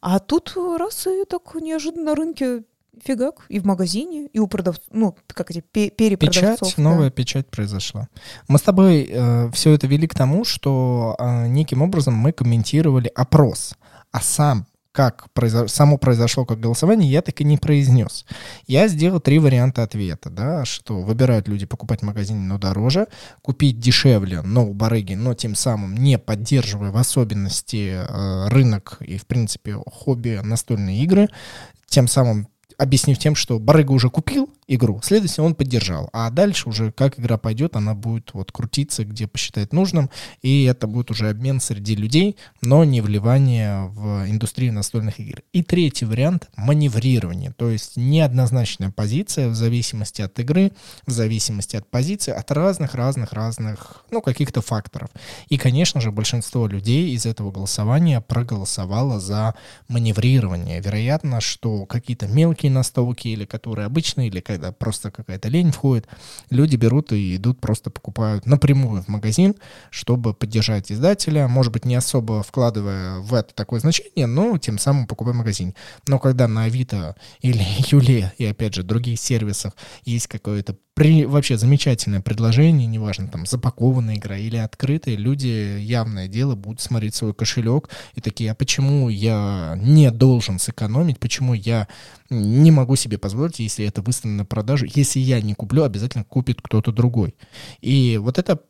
А тут раз и так неожиданно на рынке фигак, и в магазине, и у продавцов, перепродавцов. Печать, да. Новая печать произошла. Мы с тобой все это вели к тому, что неким образом мы комментировали опрос, а само произошло как голосование, я так и не произнес. Я сделал 3 варианта ответа, да, что выбирают люди покупать в магазине, но дороже, купить дешевле, но у барыги, но тем самым не поддерживая в особенности рынок и, в принципе, хобби настольные игры, тем самым объяснив тем, что барыга уже купил игру, следовательно, он поддержал. А дальше уже, как игра пойдет, она будет вот крутиться, где посчитает нужным, и это будет уже обмен среди людей, но не вливание в индустрию настольных игр. И третий вариант — маневрирование, то есть неоднозначная позиция в зависимости от игры, в зависимости от позиции, от разных-разных-разных, каких-то факторов. И, конечно же, большинство людей из этого голосования проголосовало за маневрирование. Вероятно, что какие-то мелкие настолки, или которые обычные, или когда просто какая-то лень входит, люди берут и идут, просто покупают напрямую в магазин, чтобы поддержать издателя, может быть, не особо вкладывая в это такое значение, но тем самым покупая магазин. Но когда на Авито или Юле и, опять же, других сервисах есть какое-то вообще замечательное предложение, неважно, там, запакованная игра или открытая, люди, явное дело, будут смотреть свой кошелек и такие, а почему я не должен сэкономить, почему я не могу себе позволить, если это выставлено на продажу, если я не куплю, обязательно купит кто-то другой. И вот этот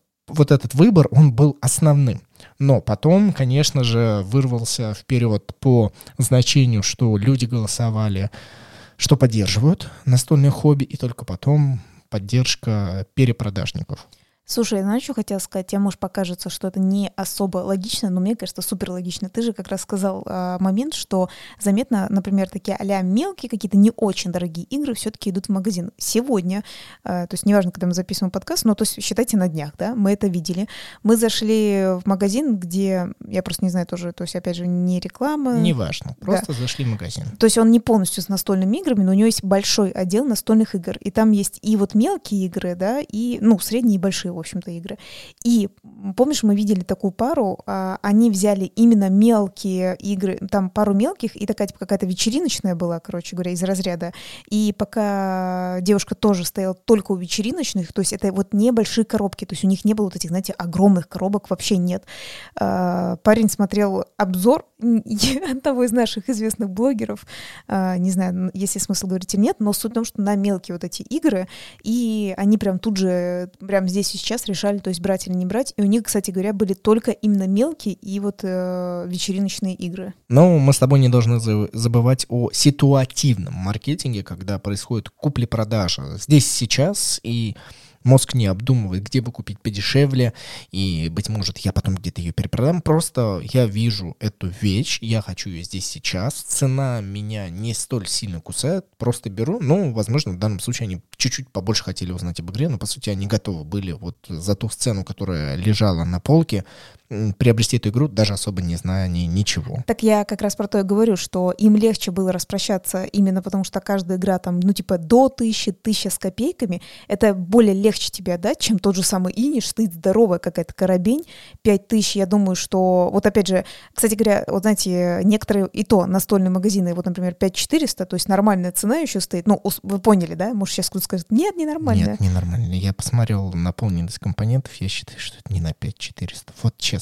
выбор, он был основным. Но потом, конечно же, вырвался вперед по значению, что люди голосовали, что поддерживают настольное хобби, и только потом поддержка перепродажников. Слушай, я еще хотела сказать, тебе, может, покажется, что это не особо логично, но мне кажется, супер логично. Ты же как раз сказал момент, что заметно, например, такие а-ля мелкие, какие-то не очень дорогие игры все-таки идут в магазин. Сегодня, то есть неважно, когда мы записываем подкаст, но то есть считайте на днях, да, мы это видели. Мы зашли в магазин, где, я просто не знаю тоже, то есть опять же не реклама. Неважно, просто да. Зашли в магазин. То есть он не полностью с настольными играми, но у него есть большой отдел настольных игр. И там есть и вот мелкие игры, да, и, ну, средние и большие, в общем-то, игры. И помнишь, мы видели такую пару, они взяли именно мелкие игры, там пару мелких, и такая типа какая-то вечериночная была, короче говоря, из разряда. И пока девушка тоже стояла только у вечериночных, то есть это вот небольшие коробки, то есть у них не было вот этих, знаете, огромных коробок, вообще нет. Парень смотрел обзор одного из наших известных блогеров, не знаю, есть ли смысл говорить или нет, но суть в том, что на мелкие вот эти игры, и они прям тут же, прям здесь и сейчас решали, то есть брать или не брать. И у них, кстати говоря, были только именно мелкие и вот вечериночные игры. Но мы с тобой не должны забывать о ситуативном маркетинге, когда происходит купли-продажа здесь, сейчас, и мозг не обдумывает, где бы купить подешевле, и, быть может, я потом где-то ее перепродам. Просто я вижу эту вещь, я хочу ее здесь сейчас, цена меня не столь сильно кусает, просто беру. Ну, возможно, в данном случае они чуть-чуть побольше хотели узнать об игре, но, по сути, они готовы были вот за ту сцену, которая лежала на полке, приобрести эту игру, даже особо не зная о ней ничего. Так я как раз про то и говорю, что им легче было распрощаться именно потому, что каждая игра там, ну, типа до 1000, 1000 с копейками, это более легче тебе отдать, чем тот же самый Inis, ты здоровая какая-то коробень, 5000, я думаю, что, вот опять же, кстати говоря, вот знаете, некоторые и то настольные магазины, вот, например, 5400, то есть нормальная цена еще стоит, ну, вы поняли, да, может, сейчас кто-то скажет, нет, ненормально. Нет, ненормально, я посмотрел наполненность компонентов, я считаю, что это не на 5400, вот честно.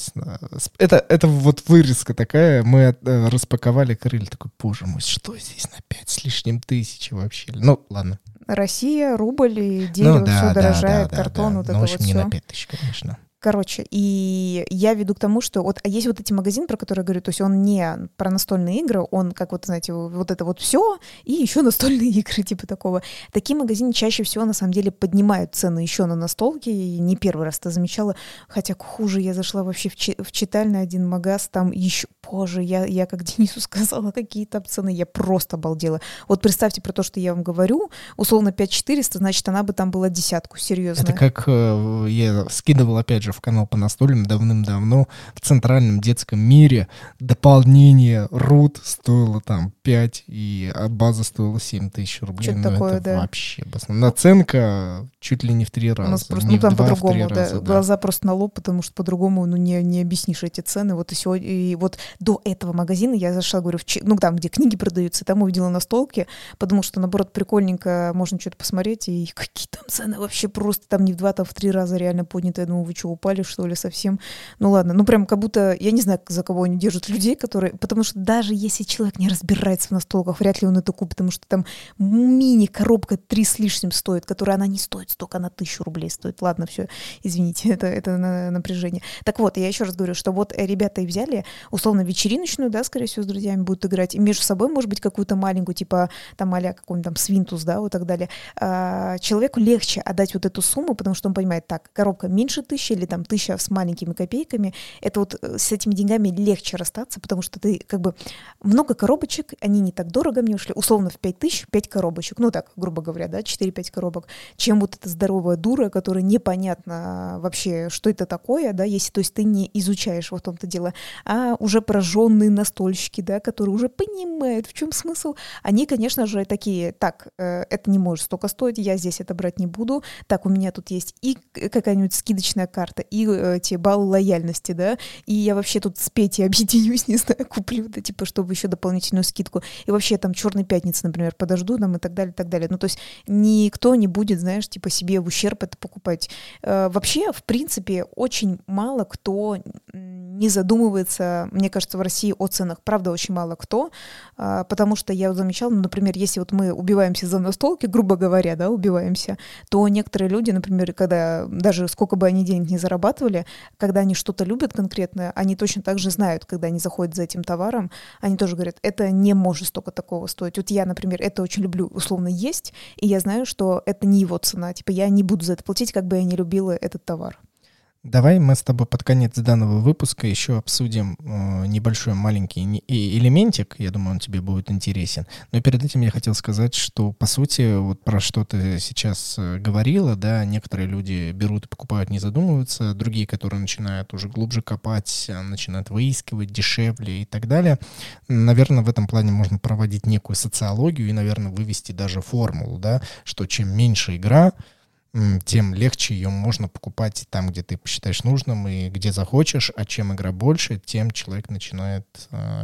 Это вот вырезка такая. Мы распаковали крылья. Такой, боже мой, что здесь на 5 с лишним тысяч вообще? Ну, ладно. Россия, рубль и дерево, ну, да, все дорожает, да, картон, да, вот, ну, это в общем, вот не все. На 5000, конечно. Короче, и я веду к тому, что вот а есть вот эти магазины, про которые я говорю, то есть он не про настольные игры, он как вот, знаете, вот это вот все, и еще настольные игры типа такого. Такие магазины чаще всего, на самом деле, поднимают цены еще на настолки, и не первый раз это замечала, хотя хуже я зашла вообще в читальный один магаз, там еще, боже, я как Денису сказала, какие там цены, я просто обалдела. Вот представьте про то, что я вам говорю, условно 5400, значит, она бы там была десятку, серьезно. Это как я скидывал, опять же, в канал Понастолим давным-давно, в центральном детском мире дополнение рут стоило там 5, и база стоила 7 тысяч рублей. Что-то такое, это да. Вообще обоснованно. Наценка чуть ли не в 3 раза. У нас просто, ну, там по-другому, да, раза, да. Глаза просто на лоб, потому что по-другому, ну, не объяснишь эти цены. Вот и сегодня, и вот до этого магазина я зашла, говорю, ну, там, где книги продаются, там увидела настолки, потому что, наоборот, прикольненько можно что-то посмотреть, и какие там цены вообще просто там не в 2, там в 3 раза реально подняты. Я думаю, вы что, упали, что ли, совсем. Ну ладно, ну прям как будто, я не знаю, за кого они держат людей, которые, потому что даже если человек не разбирается в настолках, вряд ли он это купит, потому что там мини-коробка 3 с лишним стоит, которая, она не стоит столько, она 1000 рублей стоит. Ладно, все, извините, это напряжение. Так вот, я еще раз говорю, что вот ребята и взяли, условно, вечериночную, да, скорее всего, с друзьями будут играть, и между собой, может быть, какую-то маленькую, типа, там, а-ля какой-нибудь там свинтус, да, вот так далее. Человеку легче отдать вот эту сумму, потому что он понимает, так, коробка меньше 1000 или там 1000 с маленькими копейками, это вот с этими деньгами легче расстаться, потому что ты как бы много коробочек, они не так дорого мне ушли, условно в 5000 5 коробочек, ну так, грубо говоря, да, 4-5 коробок, чем вот эта здоровая дура, которая непонятно вообще, что это такое, да, если, то есть ты не изучаешь в том-то дело, а уже прожженные настольщики, да, которые уже понимают, в чем смысл, они, конечно же, такие, так, это не может столько стоить, я здесь это брать не буду, так, у меня тут есть и какая-нибудь скидочная карта, и те баллы лояльности, да, и я вообще тут с Петей объединюсь, не знаю, куплю, да, типа, чтобы еще дополнительную скидку, и вообще там «Черной пятницы», например, подожду, там, и так далее, и так далее. Ну, то есть никто не будет, знаешь, типа, себе в ущерб это покупать. Вообще, в принципе, очень мало кто не задумывается, мне кажется, в России о ценах, правда, очень мало кто, потому что я замечала, ну, например, если вот мы убиваемся за настолки, грубо говоря, да, убиваемся, то некоторые люди, например, когда даже сколько бы они денег не зарабатывали, когда они что-то любят конкретно, они точно так же знают, когда они заходят за этим товаром, они тоже говорят, это не может столько такого стоить. Вот я, например, это очень люблю условно есть, и я знаю, что это не его цена. Типа я не буду за это платить, как бы я не любила этот товар. Давай мы с тобой под конец данного выпуска еще обсудим небольшой маленький элементик. Я думаю, он тебе будет интересен. Но перед этим я хотел сказать, что, по сути, вот про что ты сейчас говорила, да, некоторые люди берут и покупают, не задумываются, другие, которые начинают уже глубже копать, начинают выискивать дешевле и так далее. Наверное, в этом плане можно проводить некую социологию и, наверное, вывести даже формулу, да, что чем меньше игра, тем легче ее можно покупать там, где ты посчитаешь нужным и где захочешь, а чем игра больше, тем человек начинает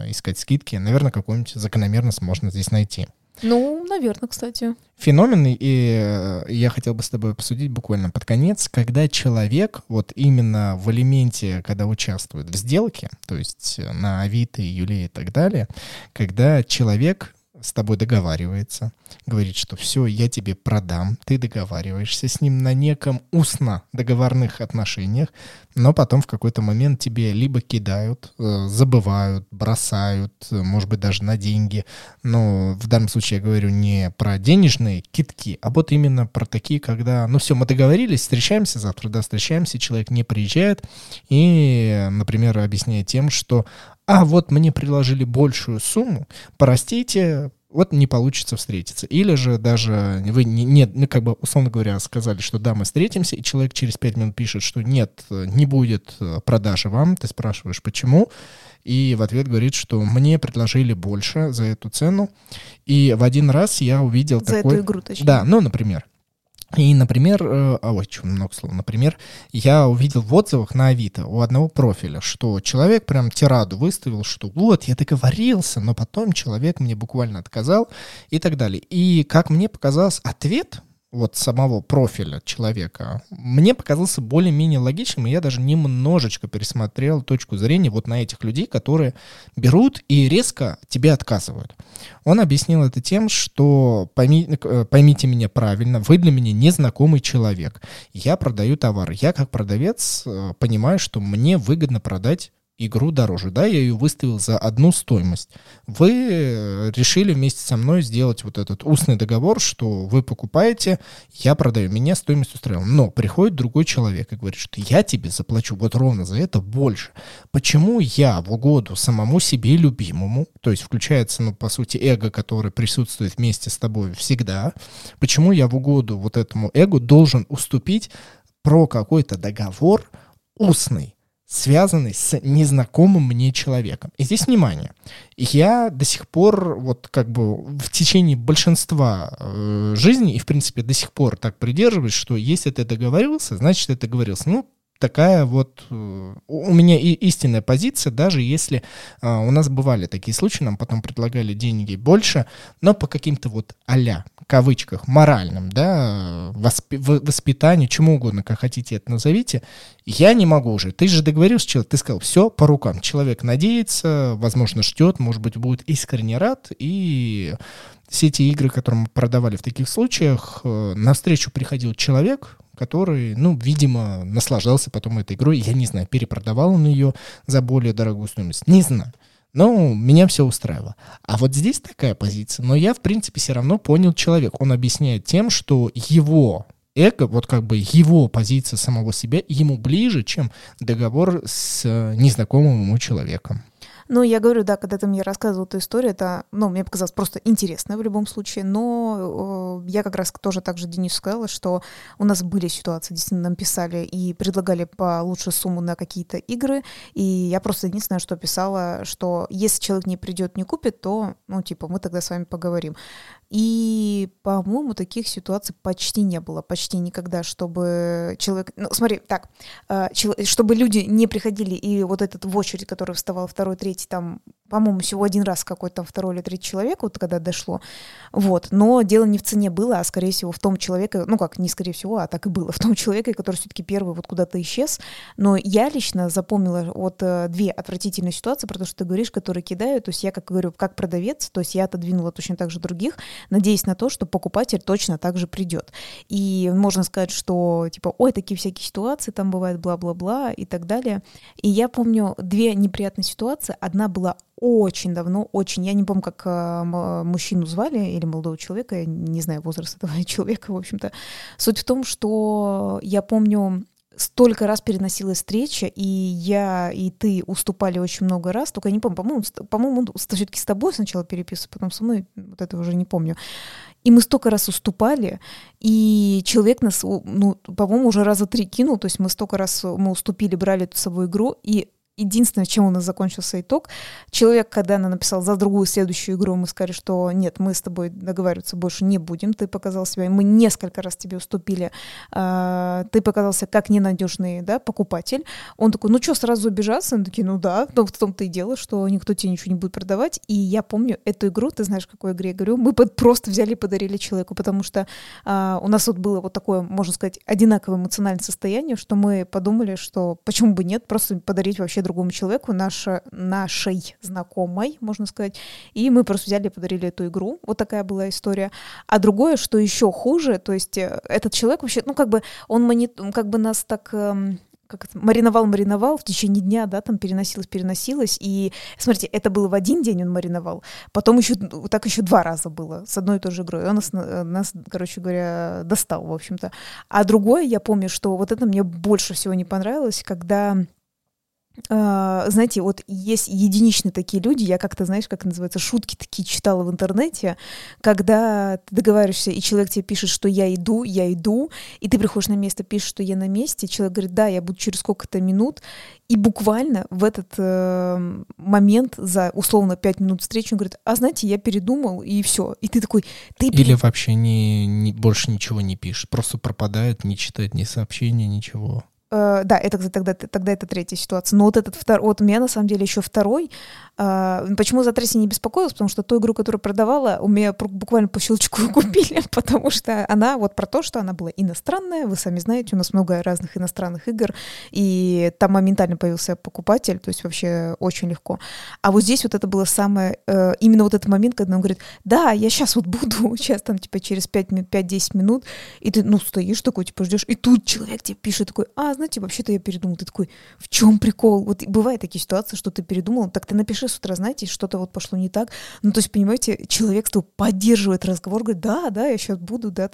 искать скидки. Наверное, какую-нибудь закономерность можно здесь найти. Ну, наверное, кстати. Феномен, и я хотел бы с тобой обсудить буквально под конец, когда человек вот именно в элементе, когда участвует в сделке, то есть на Авито, Юле и так далее, когда человек с тобой договаривается, говорит, что все, я тебе продам, ты договариваешься с ним на неком устно договорных отношениях, но потом в какой-то момент тебе либо кидают, забывают, бросают, может быть, даже на деньги. Но в данном случае я говорю не про денежные кидки, а вот именно про такие, когда, ну все, мы договорились, встречаемся завтра, да, встречаемся, человек не приезжает и, например, объясняет тем, что а вот мне предложили большую сумму, простите, вот не получится встретиться. Или же даже вы не как бы, условно говоря, сказали, что да, мы встретимся, и человек через 5 минут пишет, что нет, не будет продажи вам. Ты спрашиваешь, почему? И в ответ говорит, что мне предложили больше за эту цену. И в один раз я увидел за такой... За эту игру, точнее. Да, ну, например. И, например, например, я увидел в отзывах на Авито у одного профиля, что человек прям тираду выставил, что вот, я договорился, но потом человек мне буквально отказал и так далее. И, как мне показалось, ответ вот самого профиля человека мне показался более-менее логичным, и я даже немножечко пересмотрел точку зрения вот на этих людей, которые берут и резко тебе отказывают. Он объяснил это тем, что поймите меня правильно, вы для меня незнакомый человек, я продаю товар, я как продавец понимаю, что мне выгодно продать игру дороже, да, я ее выставил за одну стоимость. Вы решили вместе со мной сделать вот этот устный договор, что вы покупаете, я продаю, меня стоимость устраивала. Но приходит другой человек и говорит, что я тебе заплачу вот ровно за это больше. Почему я в угоду самому себе любимому, то есть включается, ну, по сути, эго, которое присутствует вместе с тобой всегда, почему я в угоду вот этому эго должен уступить про какой-то договор устный, связанный с незнакомым мне человеком. И здесь внимание. Я до сих пор, вот как бы в течение большинства жизни, и в принципе до сих пор так придерживаюсь, что если ты договорился, значит ты договорился. Ну, такая вот у меня и истинная позиция, даже если у нас бывали такие случаи, нам потом предлагали деньги больше, но по каким-то вот а-ля, кавычках, моральным, да, воспитанию, чему угодно, как хотите это назовите, я не могу уже. Ты же договорился с человеком, ты сказал, все по рукам. Человек надеется, возможно, ждет, может быть, будет искренне рад, и все эти игры, которые мы продавали в таких случаях, навстречу приходил человек, который, ну, видимо, наслаждался потом этой игрой. Я не знаю, перепродавал он ее за более дорогую стоимость. Не знаю. Но меня все устраивало. А вот здесь такая позиция. Но я, в принципе, все равно понял человека. Он объясняет тем, что его эго, вот как бы его позиция самого себя, ему ближе, чем договор с незнакомым ему человеком. Ну, я говорю, да, когда ты мне рассказывал эту историю, это, ну, мне показалось просто интересно в любом случае, но я как раз тоже так же Денису сказала, что у нас были ситуации, действительно, нам писали и предлагали по лучшей сумму на какие-то игры, и я просто единственное, что писала, что если человек не придет, не купит, то, ну, типа, мы тогда с вами поговорим. И, по-моему, таких ситуаций почти не было, почти никогда, чтобы человек... Ну, смотри, так, чтобы люди не приходили, и вот этот в очередь, который вставал второй, третий, там, по-моему, всего один раз какой-то там второй или третий человек, вот когда дошло, вот, но дело не в цене было, а, скорее всего, в том человеке, ну, как не скорее всего, а так и было, в том человеке, который все-таки первый вот куда-то исчез, но я лично запомнила вот две отвратительные ситуации, про то, что ты говоришь, которые кидают, то есть я, как говорю, как продавец, то есть я отодвинула точно так же других, надеясь на то, что покупатель точно так же придет. И можно сказать, что типа, ой, такие всякие ситуации там бывают, бла-бла-бла и так далее. И я помню две неприятные ситуации. Одна была очень давно, очень, я не помню, как мужчину звали, или молодого человека, я не знаю возраст этого человека, в общем-то. Суть в том, что я помню, столько раз переносилась встреча, и я, и ты уступали очень много раз, только я не помню, по-моему, он все-таки с тобой сначала переписывался, потом со мной, вот это уже не помню. И мы столько раз уступали, и человек нас, ну, по-моему, уже раза три кинул, то есть мы столько раз мы уступили, брали эту с собой игру, и единственное, чем у нас закончился итог, человек, когда она написала за другую следующую игру, мы сказали, что нет, мы с тобой договариваться больше не будем, ты показал себя, мы несколько раз тебе уступили, ты показался как ненадежный, да, покупатель. Он такой, ну что, сразу убежаться? Они такие, ну да, в том-то и дело, что никто тебе ничего не будет продавать. И я помню эту игру, ты знаешь, в какой игре я говорю, мы просто взяли и подарили человеку, потому что у нас вот было вот такое, можно сказать, одинаковое эмоциональное состояние, что мы подумали, что почему бы нет, просто подарить вообще другому человеку, нашей знакомой, можно сказать, и мы просто взяли и подарили эту игру. Вот такая была история. А другое, что еще хуже, то есть этот человек вообще, ну, как бы, он как бы нас так... мариновал в течение дня, да, там переносилось, и, смотрите, это было в один день он мариновал, потом еще, так еще два раза было с одной и той же игрой, он нас, короче говоря, достал, в общем-то. А другое, я помню, что вот это мне больше всего не понравилось, когда... Знаете, вот есть единичные такие люди, я как-то, знаешь, как называется, шутки такие читала в интернете, когда ты договариваешься, и человек тебе пишет, что я иду, и ты приходишь на место, пишешь, что я на месте, человек говорит, да, я буду через сколько-то минут, и буквально в этот момент за, условно, 5 минут встречи он говорит, а знаете, я передумал, и все, и ты такой... Или вообще больше ничего не пишет, просто пропадает, не читает ни сообщения, ничего... Да, это, кстати, тогда это третья ситуация. Но вот этот второй, вот у меня на самом деле еще второй. Почему за третий не беспокоилась? Потому что ту игру, которую продавала, у меня буквально по щелчку купили, потому что она вот про то, что она была иностранная. Вы сами знаете, у нас много разных иностранных игр, и там моментально появился покупатель, то есть вообще очень легко. А вот здесь вот это было самое, именно вот этот момент, когда он говорит, да, я сейчас вот буду, сейчас там типа через 5-10 минут, и ты, ну, стоишь такой, типа ждешь, и тут человек тебе пишет такой, знаете, вообще-то я передумал. Ты такой, в чем прикол? Вот бывают такие ситуации, что ты передумал, так ты напиши с утра, знаете, что-то вот пошло не так. Ну, то есть, понимаете, человек поддерживает разговор, говорит, да, я сейчас буду, да.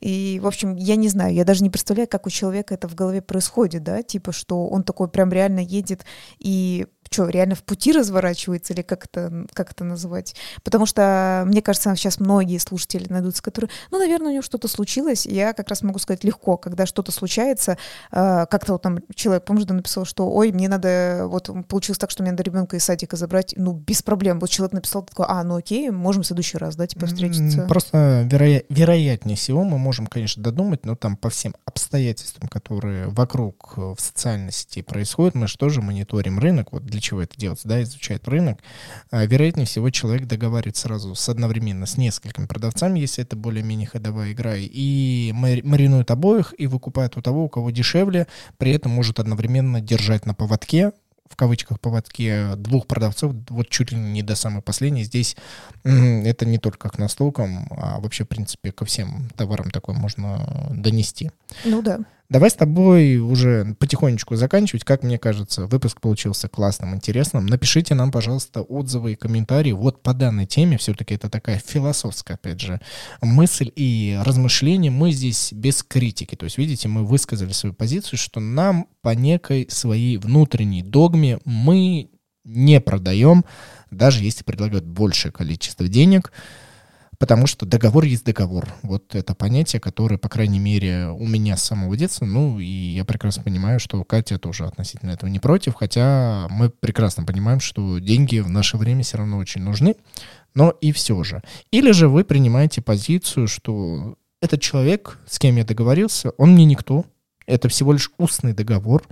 И, в общем, я не знаю, я даже не представляю, как у человека это в голове происходит, да, типа, что он такой прям реально едет и... Что, реально в пути разворачивается или как это называть? Потому что, мне кажется, сейчас многие слушатели найдутся, которые, ну, наверное, у него что-то случилось. И я как раз могу сказать легко, когда что-то случается, как-то вот там человек, помнишь, да, написал, что, ой, мне надо, вот получилось так, что мне надо ребенка из садика забрать, ну, без проблем. Вот человек написал, такой, ну, окей, можем в следующий раз, да, типа встретиться. Просто вероятнее всего мы можем, конечно, додумать, но там по всем обстоятельствам, которые вокруг в социальной сети происходят, мы же тоже мониторим рынок, вот для чего это делается, да, изучает рынок, вероятнее всего человек договаривает сразу одновременно с несколькими продавцами, если это более-менее ходовая игра, и маринует обоих, и выкупает у того, у кого дешевле, при этом может одновременно держать на поводке, в кавычках поводке, двух продавцов, вот чуть ли не до самой последней. Здесь это не только к настолкам, а вообще, в принципе, ко всем товарам такое можно донести. Ну да. Давай с тобой уже потихонечку заканчивать. Как мне кажется, выпуск получился классным, интересным. Напишите нам, пожалуйста, отзывы и комментарии вот по данной теме. Все-таки это такая философская, опять же, мысль и размышление. Мы здесь без критики. То есть, видите, мы высказали свою позицию, что нам по некой своей внутренней догме мы не продаем, даже если предлагают большее количество денег. Потому что договор есть договор. Вот это понятие, которое, по крайней мере, у меня с самого детства. Ну, и я прекрасно понимаю, что Катя тоже относительно этого не против. Хотя мы прекрасно понимаем, что деньги в наше время все равно очень нужны. Но и все же. Или же вы принимаете позицию, что этот человек, с кем я договорился, он мне никто. Это всего лишь устный договор.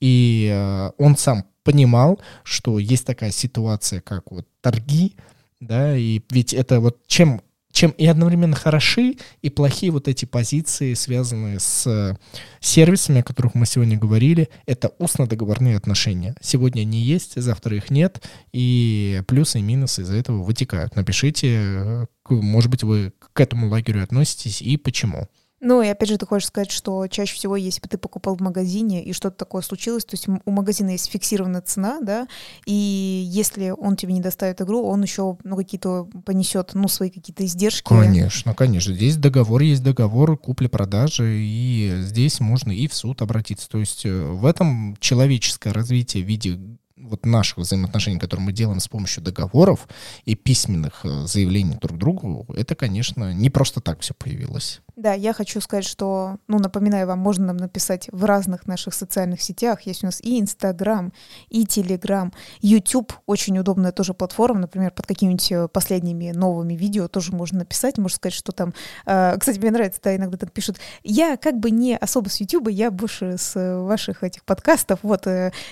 И он сам понимал, что есть такая ситуация, как вот торги. Да, и ведь это вот чем... чем и одновременно хороши и плохи вот эти позиции, связанные с сервисами, о которых мы сегодня говорили. Это устно-договорные отношения. Сегодня они есть, завтра их нет, и плюсы и минусы из-за этого вытекают. Напишите, может быть, вы к этому лагерю относитесь и почему. Ну и опять же ты хочешь сказать, что чаще всего, если бы ты покупал в магазине и что-то такое случилось, то есть у магазина есть фиксированная цена, да, и если он тебе не доставит игру, он еще какие-то понесет, свои какие-то издержки. Конечно, конечно. Здесь договор есть, договор купли-продажи, и здесь можно и в суд обратиться. То есть в этом человеческое развитие в виде вот наших взаимоотношений, которые мы делаем с помощью договоров и письменных заявлений друг другу, это, конечно, не просто так все появилось. Да, я хочу сказать, что, напоминаю вам, можно нам написать в разных наших социальных сетях. Есть у нас и Инстаграм, и Телеграм, YouTube, очень удобная тоже платформа, например, под какими-нибудь последними новыми видео тоже можно написать, можно сказать, что там... Кстати, мне нравится, да, иногда так пишут, я как бы не особо с YouTube, я больше с ваших этих подкастов,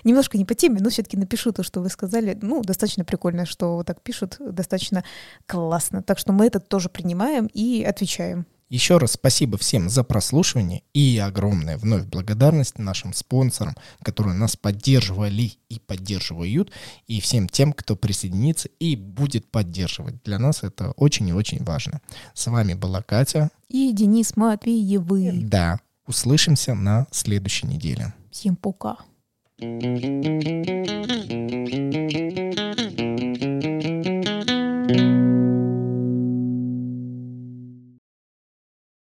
немножко не по теме, но все-таки напишу то, что вы сказали. Достаточно прикольно, что вот так пишут, достаточно классно. Так что мы это тоже принимаем и отвечаем. Еще раз спасибо всем за прослушивание и огромная вновь благодарность нашим спонсорам, которые нас поддерживали и поддерживают, и всем тем, кто присоединится и будет поддерживать. Для нас это очень и очень важно. С вами была Катя и Денис Матвеевы. Да, услышимся на следующей неделе. Всем пока.